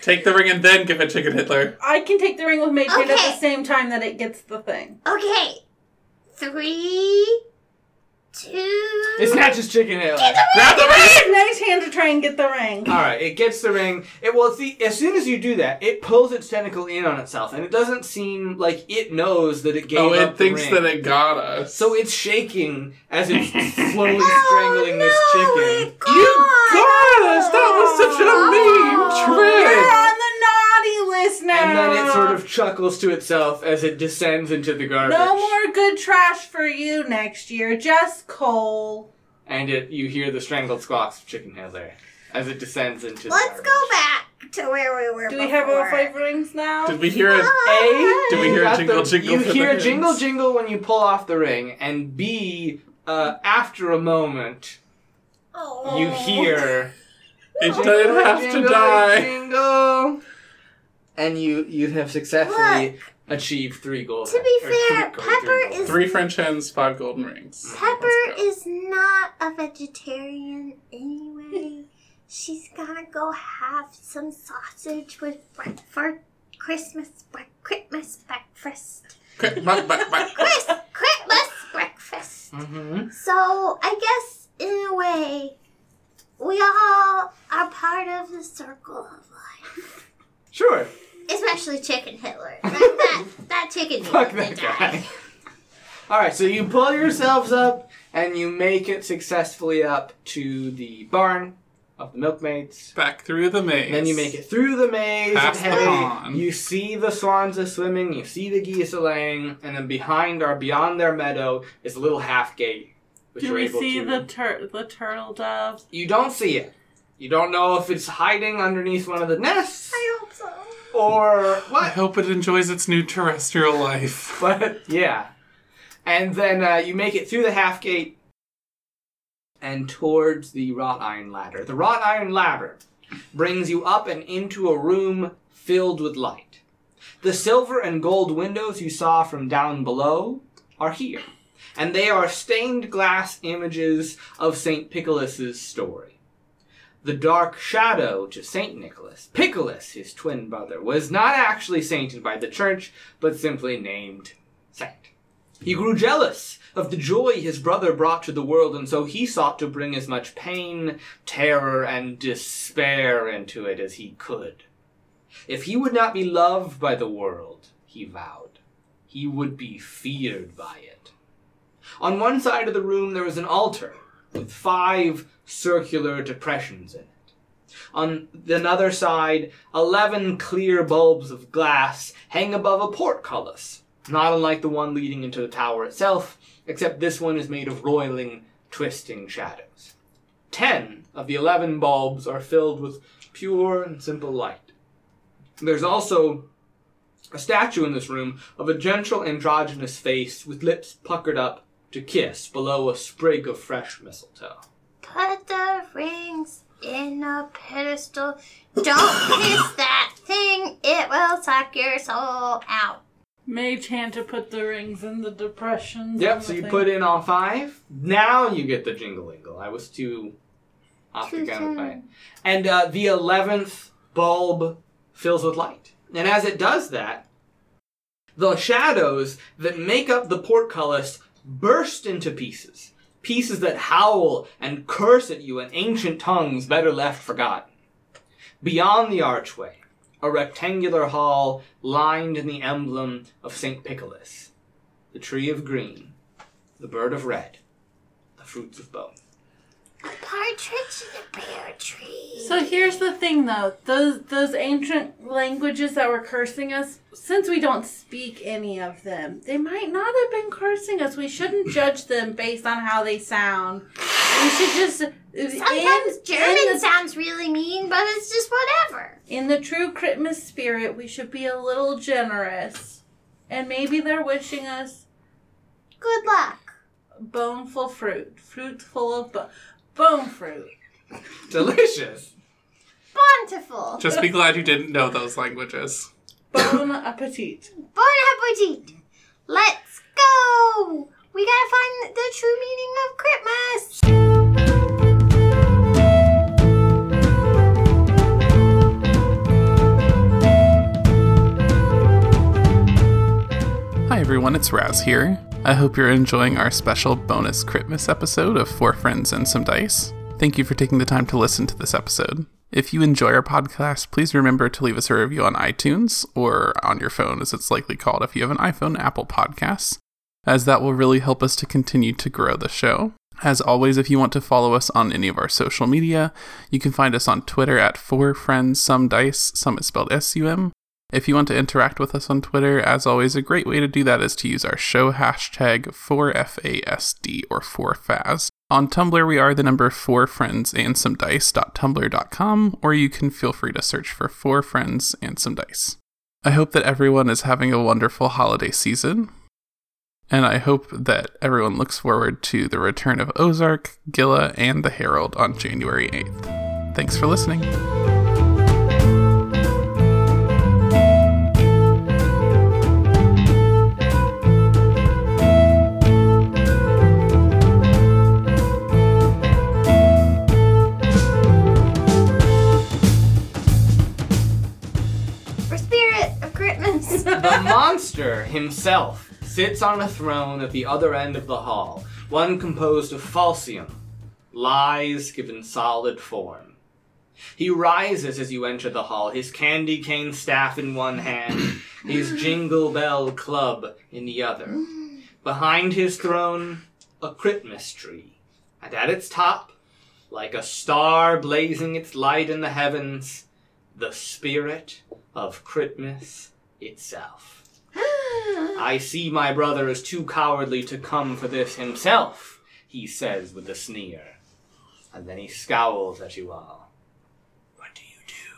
Take the ring and then give it Chicken Hitler. I can take the ring with my kid okay. at the same time that it gets the thing. Okay. Three, two... It snatches Chicken Hitler. Get the ring! Grab the ring! Nice hand to try and get the ring. All right, it gets the ring. It well, see, as soon as you do that, it pulls its tentacle in on itself, and it doesn't seem like it knows that it gave oh, up the ring. Oh, it thinks that it got us. So it's shaking as it's slowly oh, strangling no, this chicken. Got you got us! us. That was such a oh, mean trick! You're on the naughty list now! And then it sort of chuckles to itself as it descends into the garbage. No more good trash for you next year, just coal. And it, you hear the strangled squawks of Chicken Hitler as it descends into Let's the Let's go back to where we were Do before. we have our five rings now? Did we hear no. a... A, did we hear a jingle the, jingle You hear jingle rings? jingle when you pull off the ring, and B, uh, after a moment, oh. you hear... It doesn't have jingle, to die. Jingle, and you, you have successfully... Look. Achieve three gold. To be fair, three, Pepper three is... Three French hens, five golden rings. Pepper is not a vegetarian anyway. She's gonna go have some sausage with for Christmas, Christmas breakfast. Christmas breakfast. Christmas breakfast. Mm-hmm. So, I guess, in a way, we all are part of the circle of life. Sure. Especially Chicken Hitler. That, that, that chicken needs Fuck that to die. Guy. All right, so you pull yourselves up, and you make it successfully up to the barn of the milkmaids. Back through the maze. Then you make it through the maze. Past the pond. You see the swans are swimming, you see the geese are laying, and then behind or beyond their meadow is a little half gate. Which Do we see to... the, tur- the turtle doves? You don't see it. You don't know if it's hiding underneath one of the nests. I hope so. Or what? I hope it enjoys its new terrestrial life. But yeah, and then uh, you make it through the half gate and towards the wrought iron ladder. The wrought iron ladder brings you up and into a room filled with light. The silver and gold windows you saw from down below are here, and they are stained glass images of Saint Piccolus's story. The dark shadow to Saint Nicholas, Piccolus, his twin brother, was not actually sainted by the church, but simply named Saint. He grew jealous of the joy his brother brought to the world, and so he sought to bring as much pain, terror, and despair into it as he could. If he would not be loved by the world, he vowed, he would be feared by it. On one side of the room there was an altar with five circular depressions in it. On the other side, eleven clear bulbs of glass hang above a portcullis, not unlike the one leading into the tower itself, except this one is made of roiling, twisting shadows. Ten of the eleven bulbs are filled with pure and simple light. There's also a statue in this room of a gentle androgynous face with lips puckered up to kiss below a sprig of fresh mistletoe. Put the rings in a pedestal. Don't kiss that thing. It will suck your soul out. Mage hand to put the rings in the depressions. Yep, so you thing. Put in all five. Now you get the jingle-ingle. I was too off the ground by it. And uh, the eleventh bulb fills with light. And as it does that, the shadows that make up the portcullis burst into pieces. Pieces that howl and curse at you in ancient tongues better left forgotten. Beyond the archway, a rectangular hall lined in the emblem of Saint Piccolus. The tree of green, the bird of red, the fruits of both. A partridge in a pear tree. So here's the thing, though. Those those ancient languages that were cursing us, since we don't speak any of them, they might not have been cursing us. We shouldn't judge them based on how they sound. We should just... Sometimes in, German in the, sounds really mean, but it's just whatever. In the true Christmas spirit, we should be a little generous. And maybe they're wishing us... good luck. Boneful fruit. Fruit full of... Bo- Bone fruit. Delicious. Bountiful. Just be glad you didn't know those languages. Bon appetit. Bon appetit. Let's go. We gotta find the true meaning of Christmas. Hi everyone, it's Raz here. I hope you're enjoying our special bonus Critmas episode of Four Friends and Some Dice. Thank you for taking the time to listen to this episode. If you enjoy our podcast, please remember to leave us a review on iTunes, or on your phone as it's likely called if you have an iPhone, Apple Podcasts, as that will really help us to continue to grow the show. As always, if you want to follow us on any of our social media, you can find us on Twitter at Four Friends Some Dice, some is spelled S U M. If you want to interact with us on Twitter, as always, a great way to do that is to use our show hashtag four F A S D or four F A S D. On Tumblr, we are the number four friends and some dice dot tumblr dot com, or you can feel free to search for Four Friends and Some Dice. I hope that everyone is having a wonderful holiday season, and I hope that everyone looks forward to the return of Ozark, Gila, and the Herald on January eighth. Thanks for listening. The monster himself sits on a throne at the other end of the hall, one composed of falsium, lies given solid form. He rises as you enter the hall, his candy cane staff in one hand, his jingle bell club in the other. Behind his throne, a Christmas tree, and at its top, like a star blazing its light in the heavens, the spirit of Christmas itself. I see my brother is too cowardly to come for this himself, he says with a sneer. And then he scowls at you all. What do you do?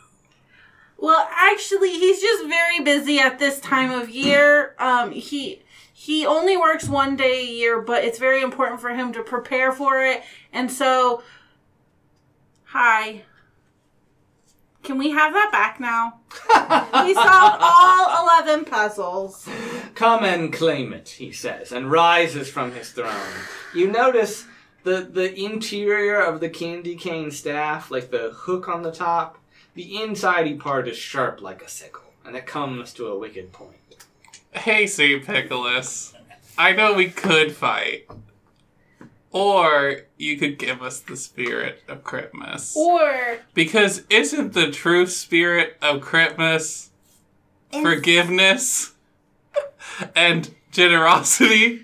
Well, actually, he's just very busy at this time of year. Um, he he only works one day a year, but it's very important for him to prepare for it. And so, hi. Can we have that back now? He solved all eleven puzzles. Come and claim it, he says, and rises from his throne. You notice the the interior of the candy cane staff, like the hook on the top, the insidey part is sharp like a sickle, and it comes to a wicked point. Hey, Saint Piccolus, I know we could fight. Or you could give us the spirit of Critmas. Or... Because isn't the true spirit of Critmas and forgiveness and generosity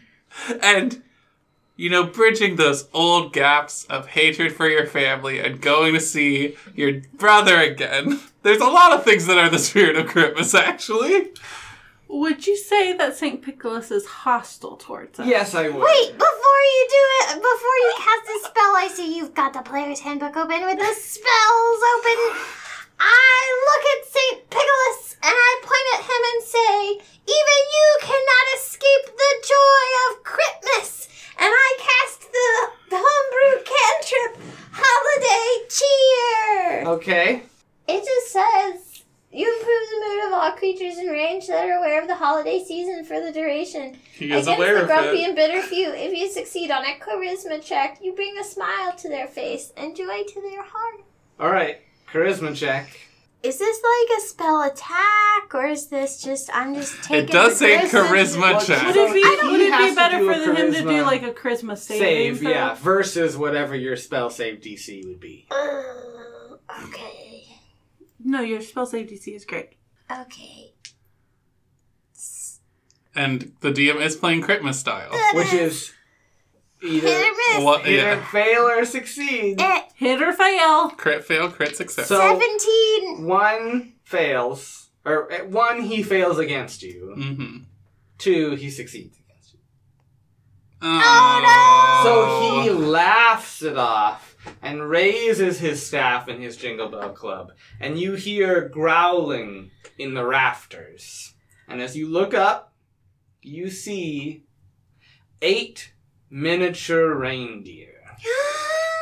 and, you know, bridging those old gaps of hatred for your family and going to see your brother again? There's a lot of things that are the spirit of Critmas, actually. Would you say that Saint Piccolus is hostile towards us? Yes, I would. Wait, before you do it, before you cast a spell, I see you've got the player's handbook open with the spells open. I look at Saint Piccolus and I point at him and say, even you cannot escape the joy of Critmas. And I cast the homebrew cantrip, Holiday Cheer. Okay. It just says... You improve the mood of all creatures in range that are aware of the holiday season for the duration. He is aware of it. Against the grumpy and bitter few, if you succeed on a charisma check, you bring a smile to their face and joy to their heart. All right, charisma check. Is this like a spell attack, or is this just, I'm just taking the... It does say charisma check. Would it be, would it be better for him to do like a charisma save? Save, yeah, versus whatever your spell save D C would be. Uh, okay. No, your spell save D C is great. Okay. And the D M is playing Critmas style. Which is either hit or miss. What, yeah. Either fail or succeed. Eh. Hit or fail. Crit fail, crit success. So seventeen. One fails. Or one, he fails against you. Mm-hmm. Two, he succeeds against you. Oh, no! So he laughs it off and raises his staff in his Jingle Bell Club, and you hear growling in the rafters. And as you look up, you see eight miniature reindeer.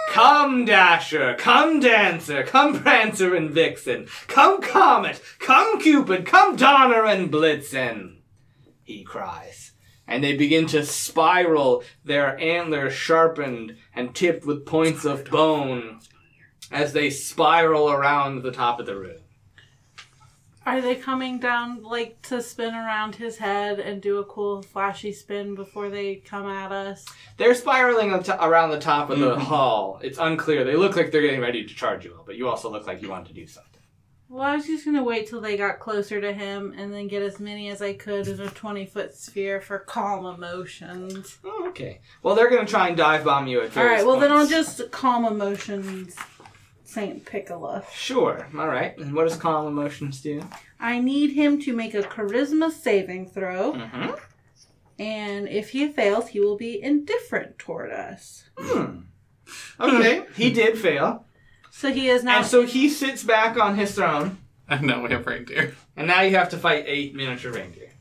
Come, Dasher, come, Dancer, come, Prancer and Vixen, come, Comet, come, Cupid, come, Donner and Blitzen, he cries. And they begin to spiral, their antlers sharpened and tipped with points of bone as they spiral around the top of the room. Are they coming down, like, to spin around his head and do a cool flashy spin before they come at us? They're spiraling around the top of the mm-hmm. hall. It's unclear. They look like they're getting ready to charge you all, but you also look like you want to do something. Well, I was just going to wait till they got closer to him and then get as many as I could in a twenty-foot sphere for calm emotions. Oh, okay. Well, they're going to try and dive bomb you at first. All right, well, points. Then I'll just calm emotions Saint Piccola. Sure. All right. And what does calm emotions do? I need him to make a charisma saving throw. Mm-hmm. And if he fails, he will be indifferent toward us. Hmm. Okay. He did fail. So he is now... And so he sits back on his throne. And now we have reindeer. And now you have to fight eight miniature reindeer.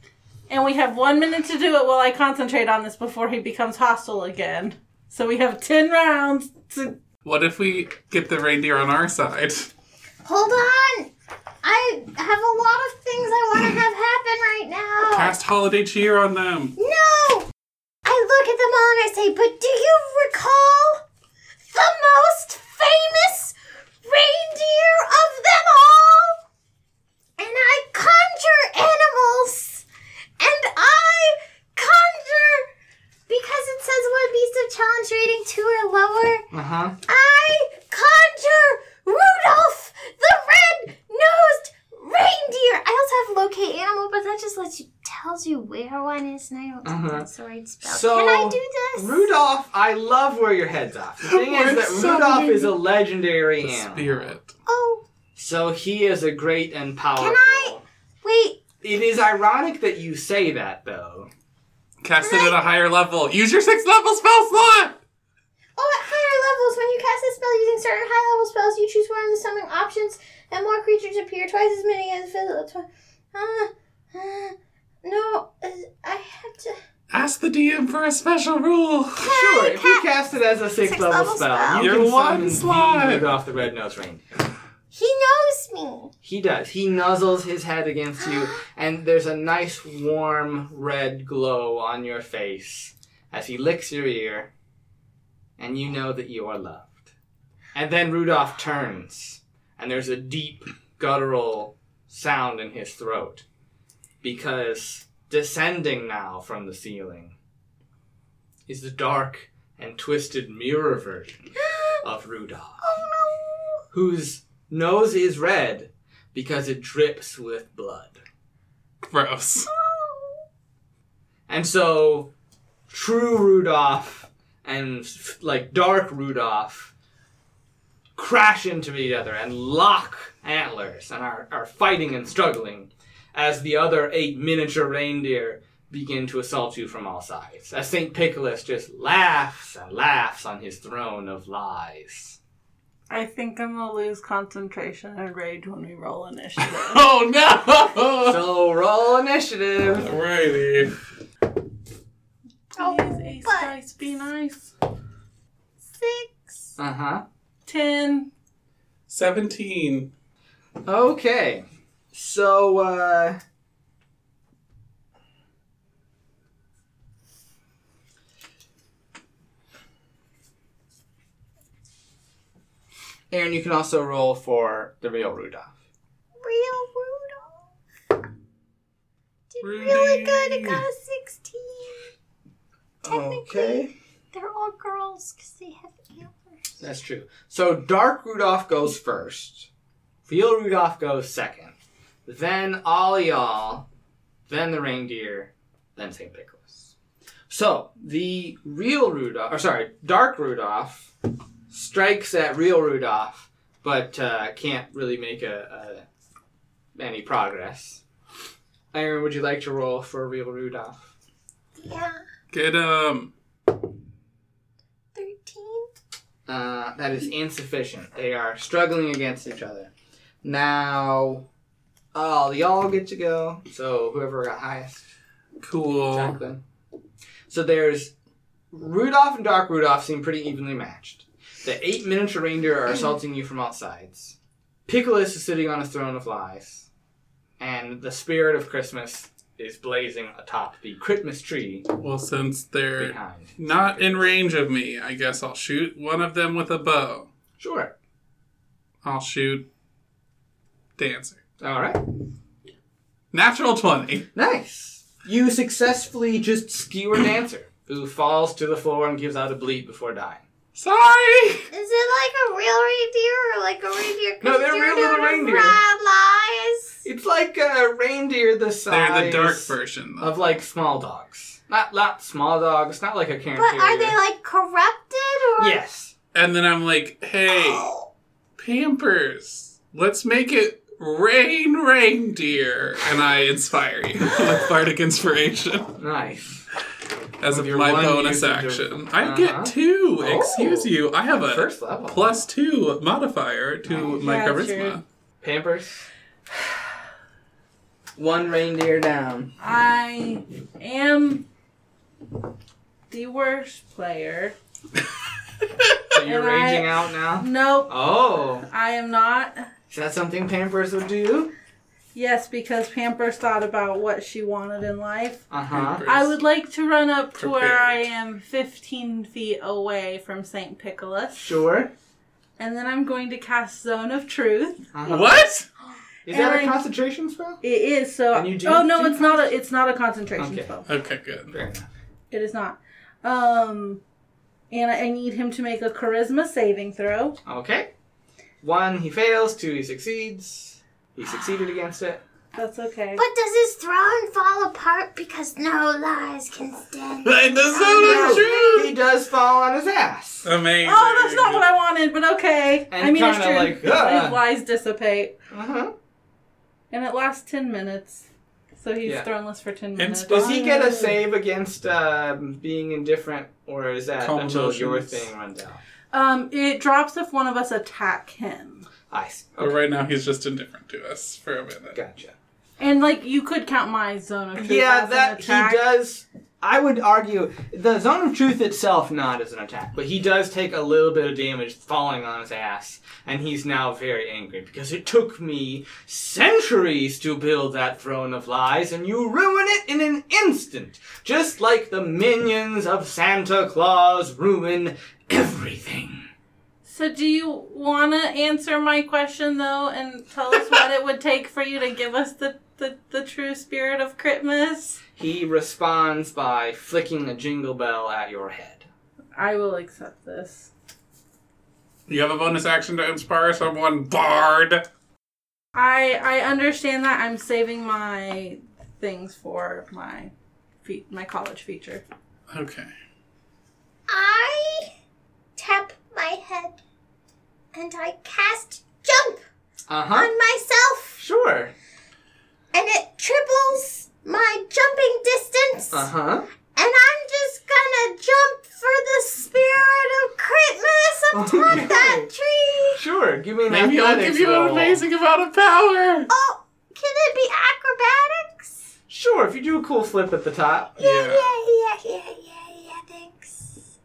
And we have one minute to do it while I concentrate on this before he becomes hostile again. So we have ten rounds to... What if we get the reindeer on our side? Hold on! I have a lot of things I want to have happen right now. Cast Holiday Cheer on them. No! I look at them all and I say, but do you recall the most famous reindeer of them all? And I conjure animals. And I conjure, because it says one beast of challenge rating two or lower. Uh-huh. I conjure Rudolph the Red-Nosed Reindeer. I also have locate animal, but that just lets you tells you where one is, and I don't think that's the right spell. So, can I do this? Rudolph, I love where your head's at. The thing is that so Rudolph is a legendary animal. Spirit. Oh. So he is a great and powerful. Can I? Wait. It is ironic that you say that, though. Cast can it I... at a higher level. Use your sixth level spell slot! Oh, at higher levels, when you cast a spell using certain high level spells, you choose one of the summoning options, and more creatures appear, twice as many as physical. Uh, uh. No, I have to... Ask the D M for a special rule. Can sure, if you cast it as a sixth level, level spell, spell, you can one slide off the red-nosed reindeer. He knows me. He does. He nuzzles his head against you, and there's a nice, warm, red glow on your face as he licks your ear and you know that you are loved. And then Rudolph turns, and there's a deep, guttural sound in his throat, because descending now from the ceiling is the dark and twisted mirror version of Rudolph, oh, no. whose nose is red because it drips with blood. Gross. And so, true Rudolph and, like, dark Rudolph crash into each other and lock antlers and are, are fighting and struggling as the other eight miniature reindeer begin to assault you from all sides. As Saint Piccolus just laughs and laughs on his throne of lies. I think I'm going to lose concentration and rage when we roll initiative. Oh, no! So, roll initiative. Alrighty. Please, ace dice, be nice. Six. Uh-huh. Ten. Seventeen. Okay. So, uh... Erin, you can also roll for the real Rudolph. Real Rudolph. Did Rudy. really good. It got a sixteen. Technically, okay. They're all girls because they have antlers. That's true. So dark Rudolph goes first. Real Rudolph goes second. Then all y'all. Then the reindeer. Then Saint Piccolus. So the real Rudolph, or sorry, dark Rudolph strikes at real Rudolph, but uh, can't really make a, a any progress. Erin, would you like to roll for real Rudolph? Yeah. Get, um... thirteen? Uh, that is insufficient. They are struggling against each other. Now, oh, y'all get to go. So, whoever got highest. Cool. Jacqueline. So there's... Rudolph and Dark Rudolph seem pretty evenly matched. The eight miniature reindeer are assaulting you from all sides. Piccolus is sitting on a throne of lies. And the spirit of Christmas is blazing atop the Christmas tree. Well, since they're behind. not in range of me, I guess I'll shoot one of them with a bow. Sure. I'll shoot Dancer. All right. Natural twenty. Nice. You successfully just skewer Dancer, who falls to the floor and gives out a bleat before dying. Sorry! Is it like a real reindeer or like a reindeer? No, they're real little reindeer. Lies. It's like a reindeer the size. They're the dark version though. Of like small dogs. Not not small dogs. Not like a carrier. But are they like corrupted? Or? Yes. And then I'm like, hey, oh. Pampers, let's make it rain reindeer, and I inspire you with bardic inspiration. Nice. As of my bonus action. Of, uh-huh. I get two. Oh, excuse you. I have a plus two modifier to oh, my yeah, charisma. True. Pampers. One reindeer down. I am the worst player. So you're and raging I, out now? Nope. Oh. I am not. Is that something Pampers would do? Yes, because Pampers thought about what she wanted in life. Uh-huh. I would like to run up to Prepared. where I am fifteen feet away from Saint Piccolus. Sure. And then I'm going to cast Zone of Truth. Uh-huh. What? Is and that a concentration spell? It is. So. And you do, oh no, do it's not a it's not a concentration okay. spell. Okay, good. Fair enough. It is not. Um, and I, I need him to make a charisma saving throw. Okay. One, he fails. Two, he succeeds. He succeeded against it. That's okay. But does his throne fall apart because no lies can stand? Like the zone of truth! He does fall on his ass. Amazing. Oh, that's not what I wanted, but okay. And I mean, it's true. Like, uh, his lies dissipate. Uh-huh. And it lasts ten minutes. So he's yeah. throneless for ten minutes. Does he get a save against uh, being indifferent, or is that Calm until emotions. your thing runs out? Um, it drops if one of us attack him. I see. Okay. But right now he's just indifferent to us for a minute. Gotcha. And, like, you could count my Zone of Truth yeah, as that, an attack. Yeah, he does... I would argue the Zone of Truth itself not as an attack, but he does take a little bit of damage falling on his ass, and he's now very angry because it took me centuries to build that throne of lies, and you ruin it in an instant, just like the minions of Santa Claus ruin everything. So do you want to answer my question, though, and tell us what it would take for you to give us the, the, the true spirit of Critmas? He responds by flicking a jingle bell at your head. I will accept this. You have a bonus action to inspire someone, Bard! I I understand that. I'm saving my things for my fe- my college feature. Okay. I tap my head and I cast jump uh-huh. on myself. Sure. And it triples my jumping distance. Uh-huh. And I'm just gonna jump for the spirit of Critmas atop oh, no. that tree. Sure, give me an Maybe athletics Maybe I'll give you an amazing amount of power. Oh, can it be acrobatics? Sure, if you do a cool flip at the top. Yeah, yeah, yeah, yeah, yeah, yeah, yeah thanks.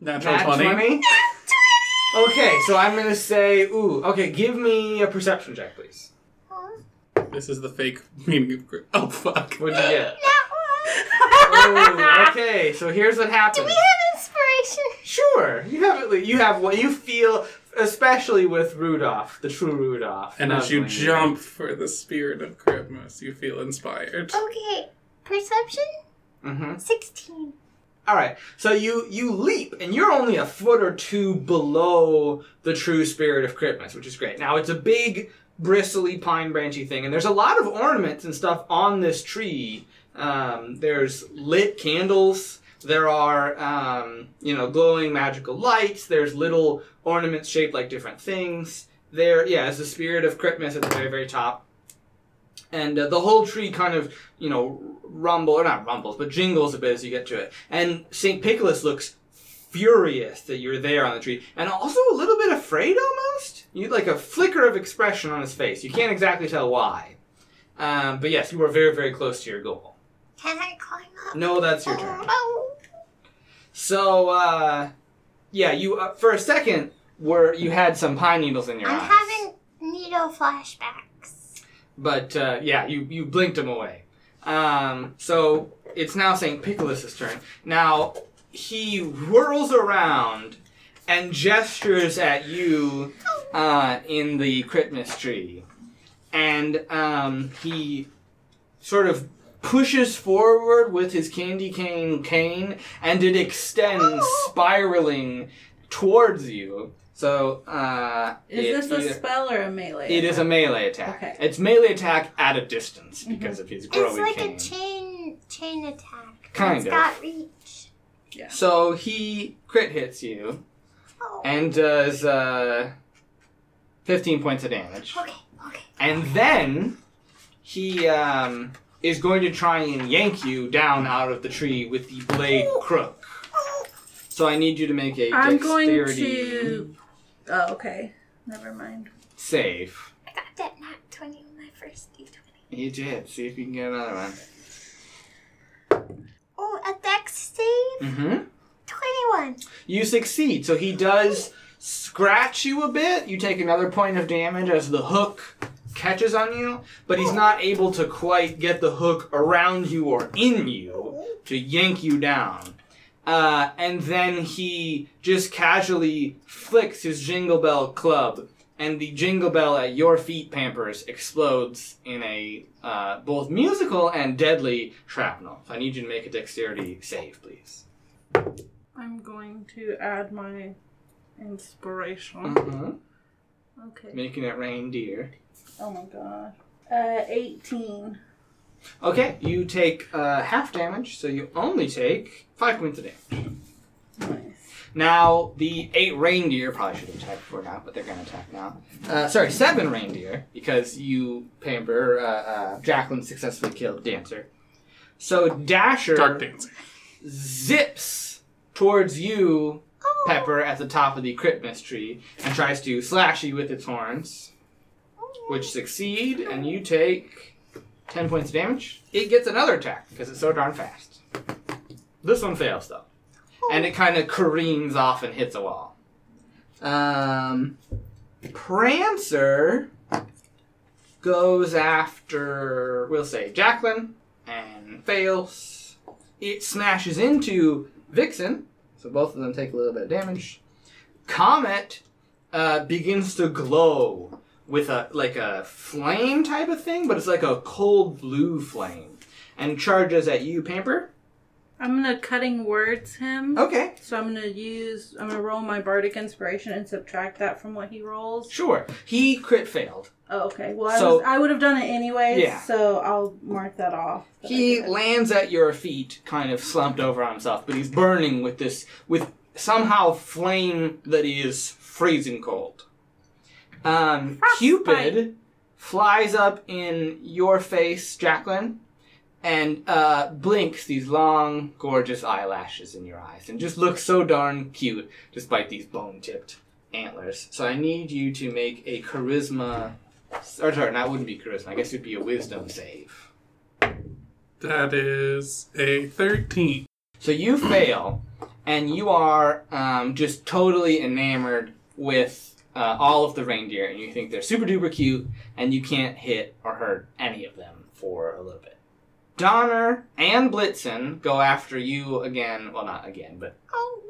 Natural twenty. Natural twenty. Okay, so I'm gonna say, ooh, okay, give me a perception check, please. This is the fake meaning of Crit. Oh, fuck. What'd you get? That one. Ooh, okay, so here's what happens. Do we have inspiration? Sure. You have it, you have what you feel, especially with Rudolph, the true Rudolph. And as you jump for the spirit of Christmas, you feel inspired. Okay. Perception? Mm-hmm. sixteen. All right, so you, you leap, and you're only a foot or two below the true spirit of Christmas, which is great. Now, it's a big... bristly, pine branchy thing. And there's a lot of ornaments and stuff on this tree. Um, there's lit candles. There are, um, you know, glowing magical lights. There's little ornaments shaped like different things. There, yeah, it's the spirit of Critmas at the very, very top. And uh, the whole tree kind of, you know, rumble, or not rumbles, but jingles a bit as you get to it. And Saint Piccolus looks furious that you're there on the tree, and also a little bit afraid almost. You like a flicker of expression on his face. You can't exactly tell why. Um, but yes, you were very, very close to your goal. Can I climb up? No, that's your turn. Oh. So, uh, yeah, you uh, for a second were you had some pine needles in your I'm eyes. I'm having needle flashbacks. But uh, yeah, you you blinked them away. Um, so it's now Saint Piccolus's turn now. He whirls around and gestures at you uh, in the Critmas tree. And um, he sort of pushes forward with his candy cane cane, and it extends spiraling towards you. So, uh... Is it, this a it, spell or a melee It attack? Is a melee attack. Okay. It's melee attack at a distance because mm-hmm. of his growing cane. It's like cane. a chain chain attack. Kind it's of. It's got reach. Yeah. So he crit hits you oh. and does uh, fifteen points of damage. Okay, okay. And then he um, is going to try and yank you down out of the tree with the blade Ooh. crook. So I need you to make a I'm dexterity... I'm going to... Oh, okay. Never mind. Save. I got that nat twenty on my first d twenty. You did. See if you can get another one. Oh, a dex save? Mm-hmm. twenty-one. You succeed. So he does scratch you a bit. You take another point of damage as the hook catches on you, but he's not able to quite get the hook around you or in you to yank you down. Uh, and then he just casually flicks his jingle bell club, and the jingle bell at your feet, Pampers, explodes in a uh, both musical and deadly shrapnel. So I need you to make a dexterity save, please. I'm going to add my inspiration. Uh-huh. Okay. Making it reindeer. Oh my god. Uh, eighteen. Okay, you take uh, half damage, so you only take five points of damage. Nice. Now, the eight reindeer, probably should have attacked before now, but they're going to attack now. Uh, sorry, seven reindeer, because you, Pamper, uh, uh, Jacqueline successfully killed Dancer. So Dasher Dark Dancer. zips towards you, oh. Pepper, at the top of the Critmas tree, and tries to slash you with its horns, which succeed, and you take ten points of damage. It gets another attack, because it's so darn fast. This one fails, though. And it kind of careens off and hits a wall. Um, Prancer goes after, we'll say, Jacqueline, and fails. It smashes into Vixen, so both of them take a little bit of damage. Comet uh, begins to glow with a like a flame type of thing, but it's like a cold blue flame, and charges at you, Pamper. I'm gonna cutting words him. Okay. So I'm gonna use I'm gonna roll my bardic inspiration and subtract that from what he rolls. Sure. He crit failed. Oh, okay. Well, so, I, was, I would have done it anyways. Yeah. So I'll mark that off. That he lands at your feet, kind of slumped over on himself, but he's burning with this with somehow flame that is freezing cold. Um, Cupid flies up in your face, Jacqueline, and uh, blinks these long, gorgeous eyelashes in your eyes and just looks so darn cute despite these bone-tipped antlers. So I need you to make a charisma... Or sorry, that wouldn't be charisma. I guess it would be a wisdom save. That is a thirteen. So you fail, and you are um, just totally enamored with uh, all of the reindeer, and you think they're super-duper cute, and you can't hit or hurt any of them for a little bit. Donner and Blitzen go after you again. Well, not again, but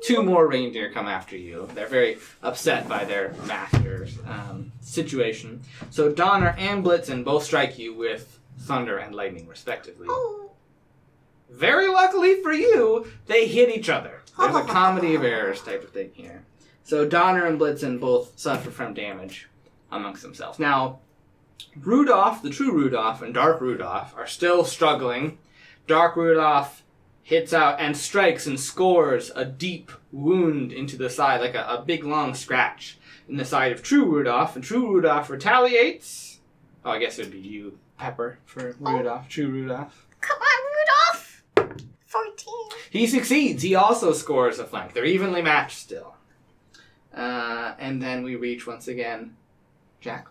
two more reindeer come after you. They're very upset by their master's um, situation. So Donner and Blitzen both strike you with thunder and lightning, respectively. Oh. Very luckily for you, they hit each other. There's a comedy of errors type of thing here. So Donner and Blitzen both suffer from damage amongst themselves. Now, Rudolph, the true Rudolph, and Dark Rudolph are still struggling. Dark Rudolph hits out and strikes and scores a deep wound into the side, like a, a big, long scratch in the side of True Rudolph. And True Rudolph retaliates. Oh, I guess it would be you, Pepper, for Rudolph, oh. True Rudolph. Come on, Rudolph! fourteen. He succeeds. He also scores a flank. They're evenly matched still. Uh, and then we reach, once again, Jack.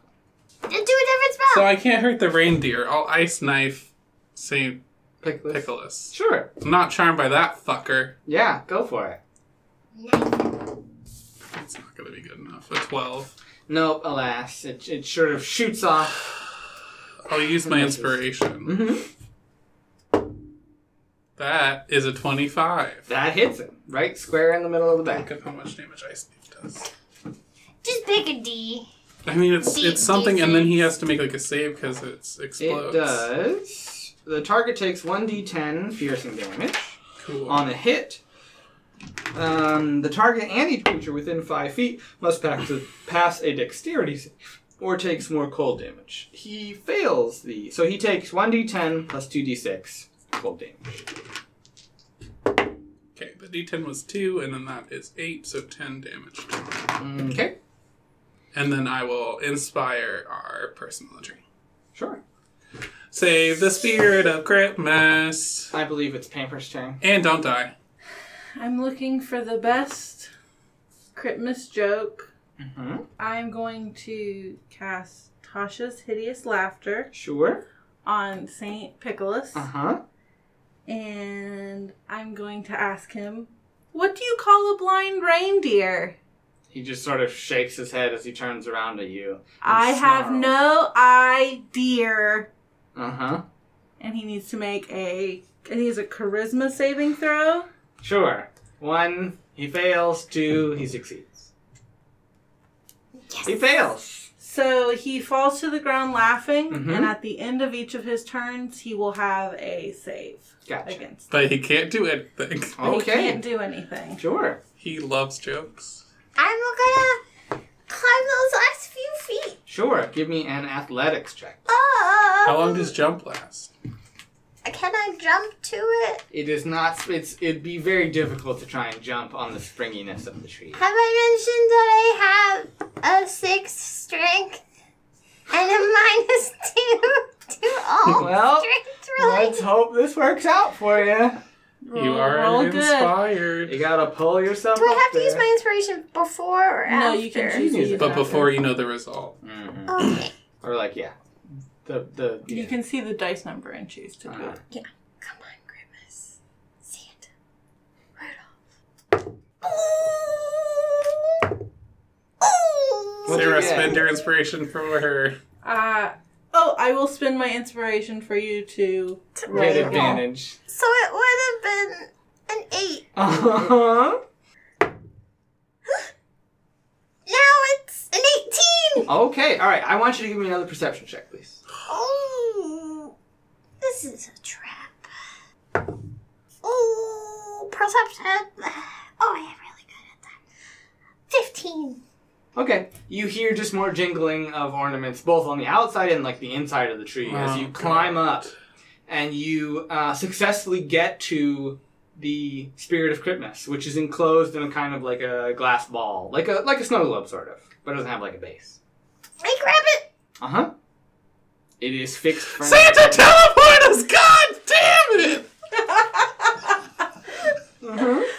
Do a different spell. So I can't hurt the reindeer. I'll ice knife Saint Piccolus. Piccolus. Sure. I'm not charmed by that fucker. Yeah, go for it. It's not going to be good enough. A twelve. Nope, alas. It it sort of shoots off. I'll use my inspiration. Mm-hmm. That is a twenty-five. That hits him. Right square in the middle of the back. Look at how much damage ice knife does. Just pick a D. I mean, it's D- it's something, D- and then he has to make, like, a save because it explodes. It does. The target takes one d ten piercing damage. Cool. On a hit. Um, the target and each creature within five feet must pass a, pass a dexterity save or takes more cold damage. He fails the... So he takes one d ten plus two d six cold damage. Okay, the d ten was two, and then that is eight, so ten damage. Okay. And then I will inspire our personal injury. Sure. Save the spirit of Critmas. I believe it's Pamper's turn. And don't die. I'm looking for the best Critmas joke. Mm-hmm. I'm going to cast Tasha's Hideous Laughter. Sure. On Saint Piccolus. Uh-huh. And I'm going to ask him, what do you call a blind reindeer? He just sort of shakes his head as he turns around at you. I snarls. Have no idea. Uh-huh. And he needs to make a... He has a charisma saving throw? Sure. One, he fails. Two, he succeeds. Yes. He fails. So he falls to the ground laughing, mm-hmm. and at the end of each of his turns, he will have a save. Gotcha. Against him. But he can't do anything. Okay. He can't do anything. Sure. He loves jokes. I'm gonna climb those last few feet. Sure, give me an athletics check. Um, How long does jump last? Can I jump to it? It is not. It's. It'd be very difficult to try and jump on the springiness of the tree. Have I mentioned that I have a six strength and a minus two to all well, strength rolls? Let's hope this works out for you. You are inspired. Good. You gotta pull yourself up. Do I have there. to use my inspiration before or no, after? No, you can use it. But after. Before you know the result. Mm-hmm. Okay. Or like, yeah. the the. Yeah. You can see the dice number and choose to do uh-huh. it. Yeah. Come on, Grimace. Santa. Rudolph. Ooh. Ooh. Sarah, spend your inspiration for her. Uh... Oh, I will spend my inspiration for you to... To roll. Get advantage. So it would have been an eight. Uh-huh. Now it's an eighteen. Okay, all right. I want you to give me another perception check, please. Oh, this is a trap. Oh, perception. Oh, I am really good at that. fifteen. Okay, you hear just more jingling of ornaments, both on the outside and, like, the inside of the tree, oh, as you God. climb up and you uh, successfully get to the Spirit of Critmas, which is enclosed in a kind of, like, a glass ball, like a like a snow globe, sort of, but it doesn't have, like, a base. I grab it! Uh-huh. It is fixed for... Santa, teleport us! God damn it! Uh-huh.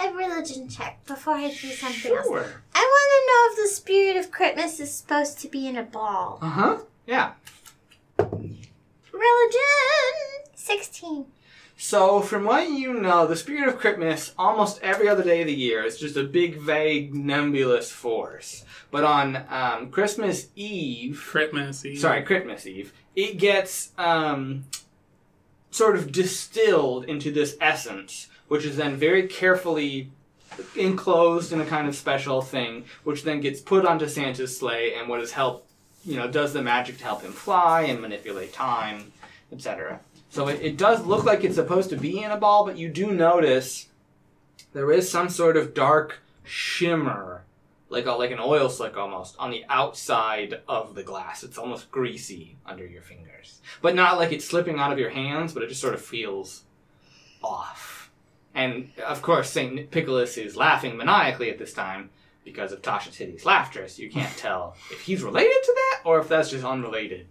A religion check before I do something sure. else. I want to know if the Spirit of Critmas is supposed to be in a ball. Uh-huh. Yeah. Religion! sixteen. So, from what you know, the Spirit of Critmas, almost every other day of the year, is just a big, vague, nebulous force. But on um, Christmas Eve... Critmas Eve. Sorry, Critmas Eve. It gets um, sort of distilled into this essence, which is then very carefully enclosed in a kind of special thing, which then gets put onto Santa's sleigh, and what is help, you know, does the magic to help him fly and manipulate time, et cetera. So it, it does look like it's supposed to be in a ball, but you do notice there is some sort of dark shimmer, like a, like an oil slick almost, on the outside of the glass. It's almost greasy under your fingers, but not like it's slipping out of your hands, but it just sort of feels off. And, of course, Saint Piccolus is laughing maniacally at this time because of Tasha's hideous laughter, so you can't tell if he's related to that or if that's just unrelated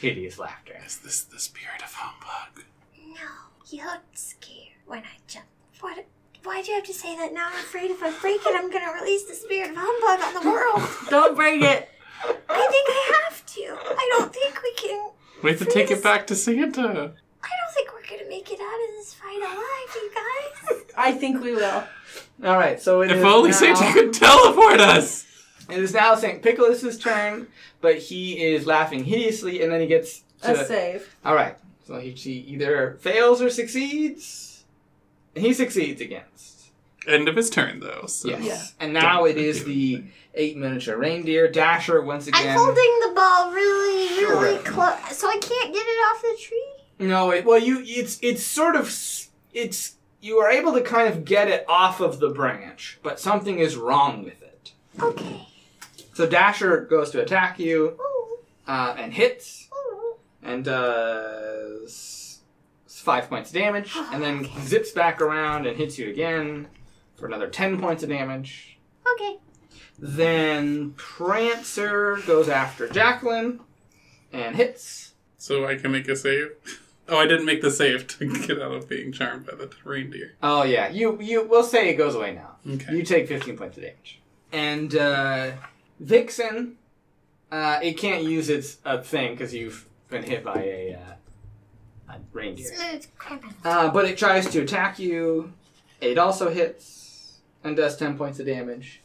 hideous laughter. Is this the spirit of humbug? No, you looked scared when I jumped. What, why'd you have to say that now? I'm afraid if I break it, I'm going to release the spirit of humbug on the world. Don't break it. I think I have to. I don't think we can... We have to take it back to Santa. I don't think we're going to make it out of this fight alive, you guys. I think we will. All right, so it if is If only now... Santa could teleport us! It is now Saint Piccolus' turn, but he is laughing hideously, and then he gets to... A save. All right, so he, he either fails or succeeds, and he succeeds against. End of his turn, though. So. Yes, yeah. And now don't it is the anything. eight miniature reindeer. Dasher, once again... I'm holding the ball really, really sure. close, so I can't get it off the tree? No, it, well, you it's it's sort of it's you are able to kind of get it off of the branch, but something is wrong with it. Okay. So Dasher goes to attack you, uh, and hits, and does five points of damage, and then okay. zips back around and hits you again for another ten points of damage. Okay. Then Prancer goes after Jacqueline and hits. So I can make a save. Oh, I didn't make the save to get out of being charmed by the reindeer. Oh, yeah. You, you. We'll say it goes away now. Okay. You take fifteen points of damage. And uh, Vixen, uh, it can't use its uh, thing because you've been hit by a, uh, a reindeer. Uh, but it tries to attack you. It also hits and does ten points of damage.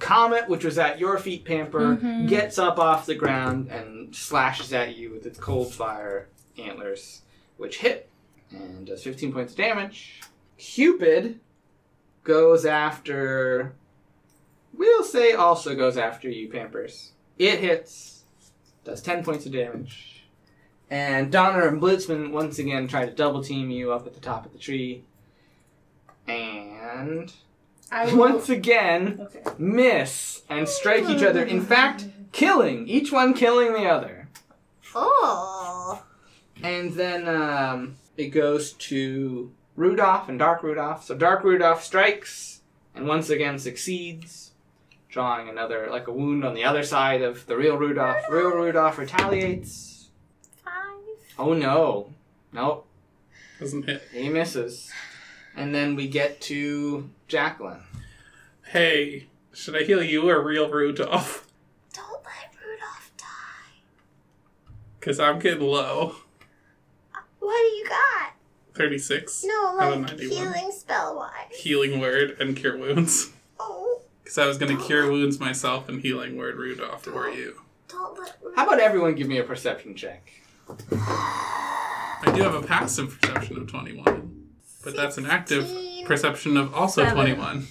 Comet, which was at your feet, Pamper, mm-hmm. gets up off the ground and slashes at you with its cold fire antlers, which hit and does fifteen points of damage. Cupid goes after... We'll say also goes after you, Pampers. It hits, does ten points of damage. And Donner and Blitzman once again try to double-team you up at the top of the tree. And... I Once again, okay. miss and strike each other. In fact, killing. Each one killing the other. Oh. And then um, it goes to Rudolph and Dark Rudolph. So Dark Rudolph strikes and once again succeeds, drawing another, like a wound on the other side of the real Rudolph. Real Rudolph retaliates. Five. Oh, no. Nope. Doesn't hit. He misses. And then we get to Jacqueline. Hey, should I heal you or real Rudolph? Don't let Rudolph die. Because I'm getting low. What do you got? thirty-six. No, like healing spell-wise. Healing word and cure wounds. Oh. Because I was going to cure wounds myself and healing word Rudolph for you. Don't let me... How about everyone give me a perception check? I do have a passive perception of twenty-one. But sixteen. That's an active perception of also seven. twenty-one.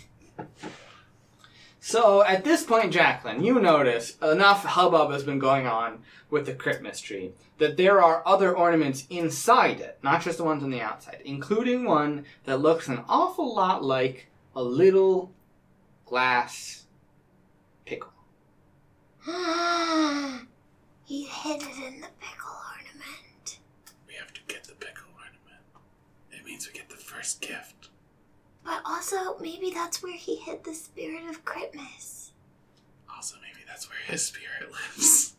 So, at this point, Jacqueline, you notice enough hubbub has been going on with the Critmas tree that there are other ornaments inside it, not just the ones on the outside, including one that looks an awful lot like a little glass pickle. You hid it in the pickle ornament. We have to get the pickle ornament. It means we get the first gift. But also, maybe that's where he hid the spirit of Critmas. Also, maybe that's where his spirit lives.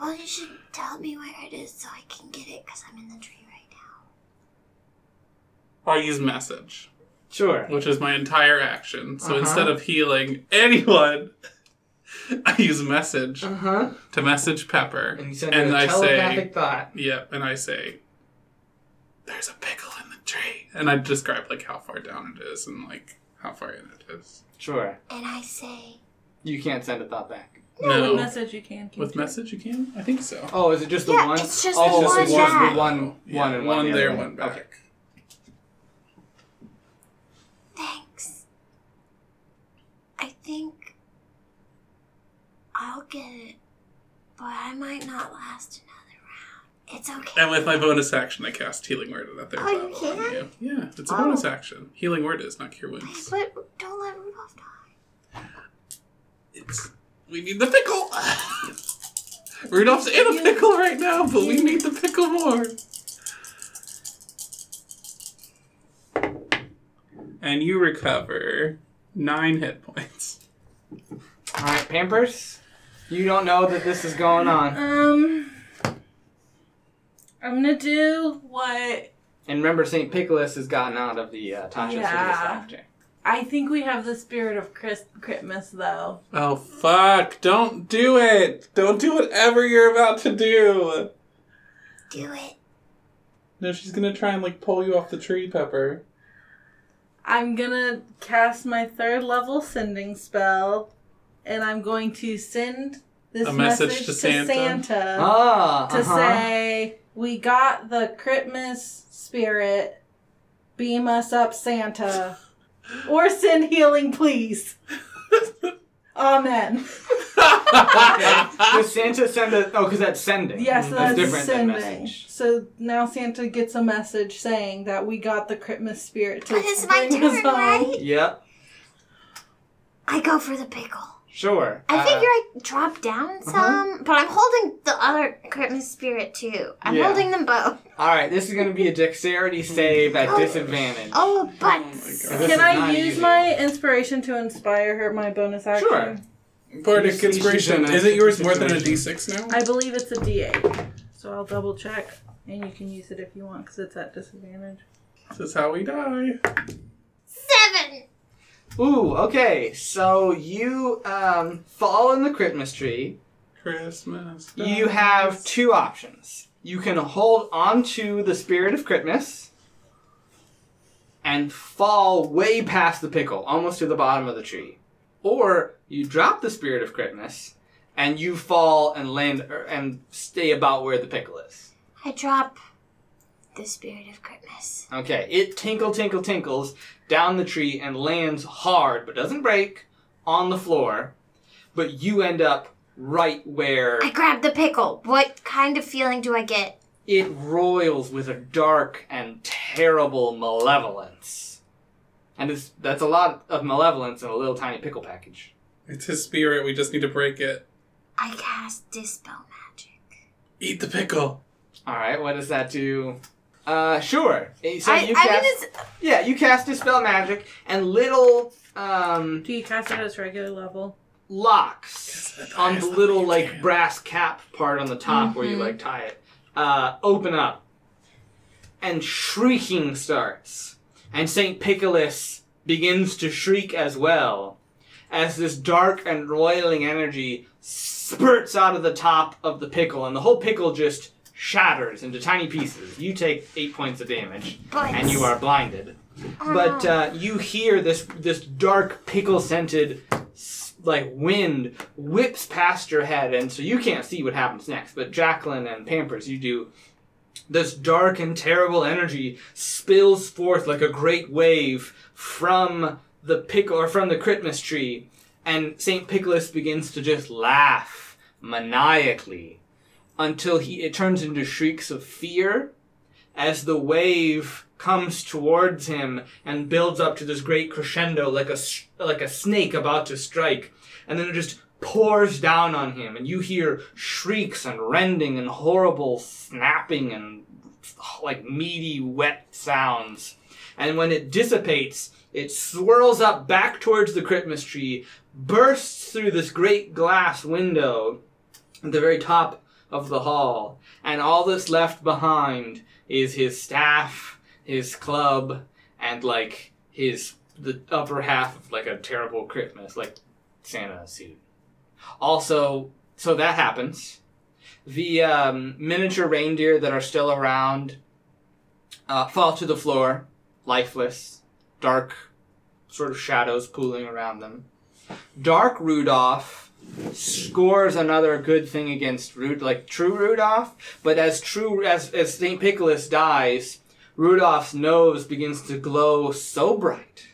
Well, you should tell me where it is so I can get it, because I'm in the tree right now. I'll use message. Sure. Which is my entire action. So uh-huh. Instead of healing anyone... I use message uh-huh. to message Pepper. And you send her a telepathic say, thought. Yep, yeah, and I say, there's a pickle in the tree. And I describe, like, how far down it is and, like, how far in it is. Sure. And I say... You can't send a thought back. No. no. With message you can. With you? message you can? I think so. Oh, is it just the yeah, one? It's just oh, the one. It's just one, the one, one yeah, and one. One there, one, one back. Okay. Thanks. I think... I'll get it, but I might not last another round. It's okay. And with my bonus action, I cast Healing Word at their level on you. Yeah, it's a oh. bonus action. Healing Word is not Cure Wounds. But don't let Rudolph die. It's we need the pickle. Rudolph's in a pickle right now, but we need the pickle more. And you recover nine hit points. All right, Pampers. You don't know that this is going on. Um, I'm gonna do what? And remember, Saint Piccolus has gotten out of the uh, Tasha's Hideous Laughter. I think we have the spirit of Chris- Critmas, though. Oh fuck! Don't do it! Don't do whatever you're about to do. Do it. No, she's gonna try and like pull you off the tree, Pepper. I'm gonna cast my third level sending spell. And I'm going to send this message, message to Santa, Santa ah, to uh-huh. say, we got the Critmas spirit, beam us up, Santa, or send healing, please. Amen. Okay. Does Santa send a... Oh, because that's sending. Yes, mm-hmm. that's, that's different sending. Than message. So now Santa gets a message saying that we got the Critmas spirit to bring us home. But it's my turn, right? Yep. I go for the pickle. Sure. I uh, figure I drop down some, uh-huh. but I'm holding the other Critmas spirit, too. I'm yeah. holding them both. All right, this is going to be a dexterity save at oh, disadvantage. Oh, but... Oh Can I use easy. my inspiration to inspire her, my bonus action? Sure. Part of inspiration. Is it yours more than a d six now? I believe it's a d eight, so I'll double check, and you can use it if you want, because it's at disadvantage. This is how we die. Seven! Ooh, okay, so you um, fall in the Critmas tree. Christmas. Dies. You have two options. You can hold on to the spirit of Critmas and fall way past the pickle, almost to the bottom of the tree. Or you drop the spirit of Critmas and you fall and land er, and stay about where the pickle is. I drop the spirit of Critmas. Okay, it tinkle, tinkle, tinkles down the tree and lands hard, but doesn't break, on the floor. But you end up right where... I grabbed the pickle. What kind of feeling do I get? It roils with a dark and terrible malevolence. And it's, that's a lot of malevolence in a little tiny pickle package. It's his spirit. We just need to break it. I cast Dispel Magic. Eat the pickle. All right, what does that do... Uh, sure. So I, you cast, I mean, yeah, you cast Dispel Magic, and little, um... Do you cast it at its regular level? Locks on the little, like, can. brass cap part on the top mm-hmm. where you, like, tie it, uh, open up. And shrieking starts. And Saint Piccolus begins to shriek as well, as this dark and roiling energy spurts out of the top of the pickle, and the whole pickle just... shatters into tiny pieces. You take eight points of damage, Bites. and you are blinded. Uh. But uh, you hear this this dark, pickle-scented, s- like wind whips past your head, and so you can't see what happens next. But Jacqueline and Pampers, you do. This dark and terrible energy spills forth like a great wave from the pick or from the Critmas tree, and Saint Piccolus begins to just laugh maniacally until he it turns into shrieks of fear as the wave comes towards him and builds up to this great crescendo like a like a snake about to strike, and then it just pours down on him, and you hear shrieks and rending and horrible snapping and like meaty, wet sounds. And when it dissipates, it swirls up back towards the Critmas tree, bursts through this great glass window at the very top of the hall, and all that's left behind is his staff, his club, and like his the upper half of like a terrible Critmas, like Santa suit. Also, so that happens. The um, miniature reindeer that are still around uh, fall to the floor, lifeless, dark sort of shadows pooling around them. Dark Rudolph scores another good thing against Rud, like true Rudolph, but as true as, as Saint Piccolus dies, Rudolph's nose begins to glow so bright,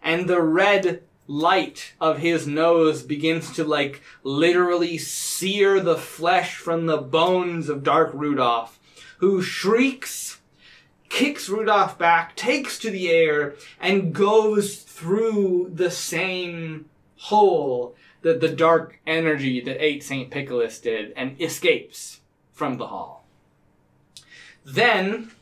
and the red light of his nose begins to like literally sear the flesh from the bones of Dark Rudolph, who shrieks, kicks Rudolph back, takes to the air, and goes through the same hole that the dark energy that ate Saint Piccolus did, and escapes from the hall. Then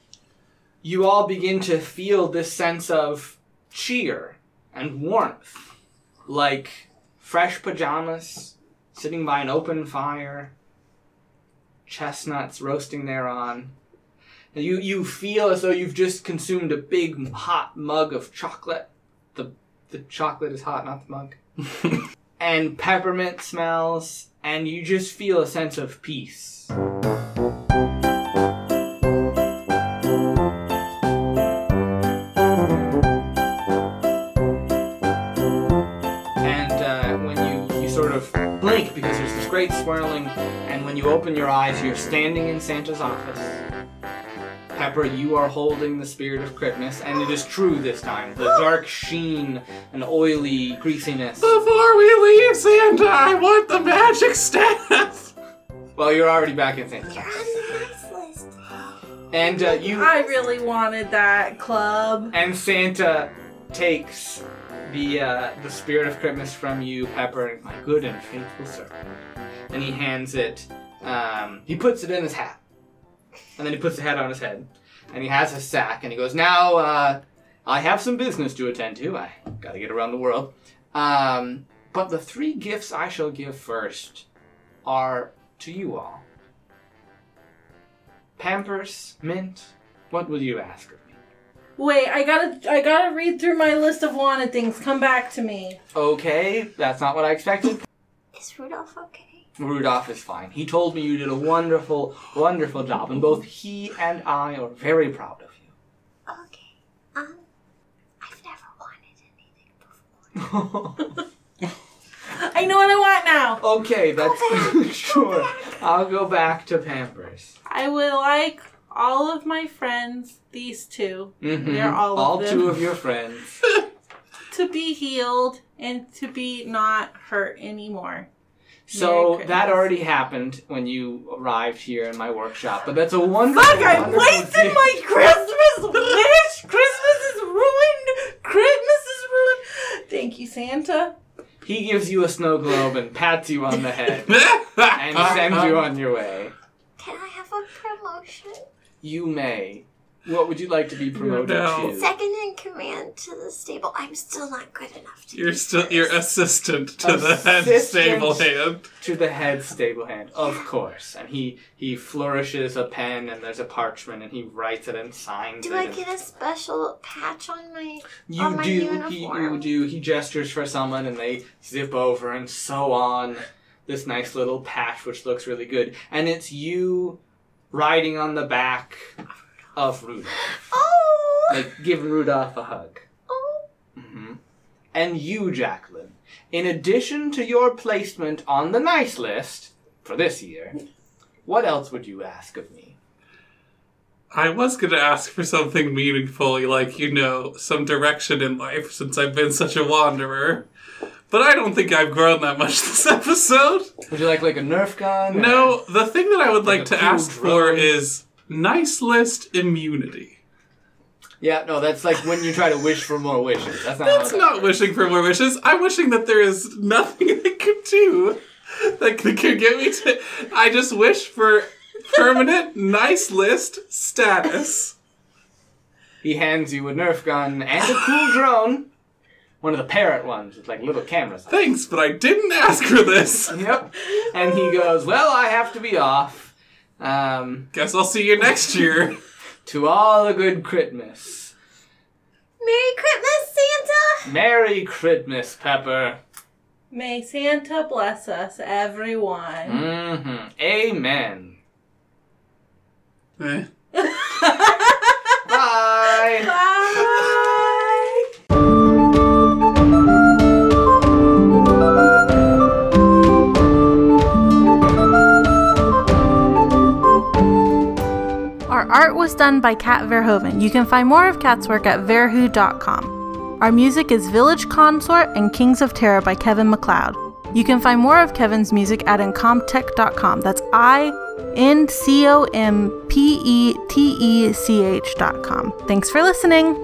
you all begin to feel this sense of cheer and warmth. Like fresh pajamas, sitting by an open fire, chestnuts roasting thereon. And you, you feel as though you've just consumed a big hot mug of chocolate. The the chocolate is hot, not the mug. And peppermint smells, and you just feel a sense of peace. Swirling, and when you open your eyes, you're standing in Santa's office. Pepper, you are holding the spirit of Critmas, and it is true this time. The dark sheen and oily greasiness. Before we leave, Santa, I want the magic staff! Well, you're already back in Santa's office. And uh, you... I really wanted that club. And Santa takes the uh, the spirit of Critmas from you, Pepper, my good and faithful servant. And he hands it, um, he puts it in his hat. And then he puts the hat on his head. And he has a sack, and he goes, now, uh, I have some business to attend to. I gotta get around the world. Um, but the three gifts I shall give first are to you all. Pampers, Mint, what will you ask of me? Wait, I gotta, I gotta read through my list of wanted things. Come back to me. Okay, that's not what I expected. Is Rudolph okay? Rudolph is fine. He told me you did a wonderful, wonderful job, and both he and I are very proud of you. Okay. Um, I've never wanted anything before. I know what I want now. Okay, that's back, sure. I'll go back to Pampers. I would like all of my friends, these two. Mm-hmm. They're all, all of them. All two of your friends. To be healed and to be not hurt anymore. So that already happened when you arrived here in my workshop, but that's a wonderful. Fuck! I wonderful wasted gift. My Christmas wish. Christmas is ruined. Christmas is ruined. Thank you, Santa. He gives you a snow globe and pats you on the head and sends you on your way. Can I have a promotion? You may. What would you like to be promoted no. to? Second in command to the stable. I'm still not good enough to. You're still first. You're assistant to assistant the head stable hand. To the head stable hand, of course. And he he flourishes a pen, and there's a parchment, and he writes it and signs do it. Do I get a special patch on my you on my do, uniform? He, you do. He gestures for someone, and they zip over and sew on this nice little patch, which looks really good. And it's you riding on the back of Rudolph. Oh! Like, give Rudolph a hug. Oh! Mm-hmm. and you, Jacqueline, in addition to your placement on the nice list for this year, what else would you ask of me? I was going to ask for something meaningful, like, you know, some direction in life since I've been such a wanderer. But I don't think I've grown that much this episode. Would you like, like, a Nerf gun? No, the thing that I would like, like to ask drone? for is nice list immunity. Yeah, no, that's like when you try to wish for more wishes. That's not, that's that not wishing for more wishes. I'm wishing that there is nothing they could do that could get me to... I just wish for permanent nice list status. He hands you a Nerf gun and a cool drone. One of the parrot ones with like little cameras. Thanks, but I didn't ask for this. Yep. And he goes, well, I have to be off. Um, Guess I'll see you next year. To all a good Critmas. Merry Critmas, Santa! Merry Critmas, Pepper. May Santa bless us, everyone. Mm-hmm. Amen. Eh. Bye! Bye! Our art was done by Kat Verhoeven. You can find more of Kat's work at verhoo dot com. Our music is Village Consort and Kings of Terror by Kevin MacLeod. You can find more of Kevin's music at incomptech dot com. That's I N C O M P E T E C H dot com. Thanks for listening.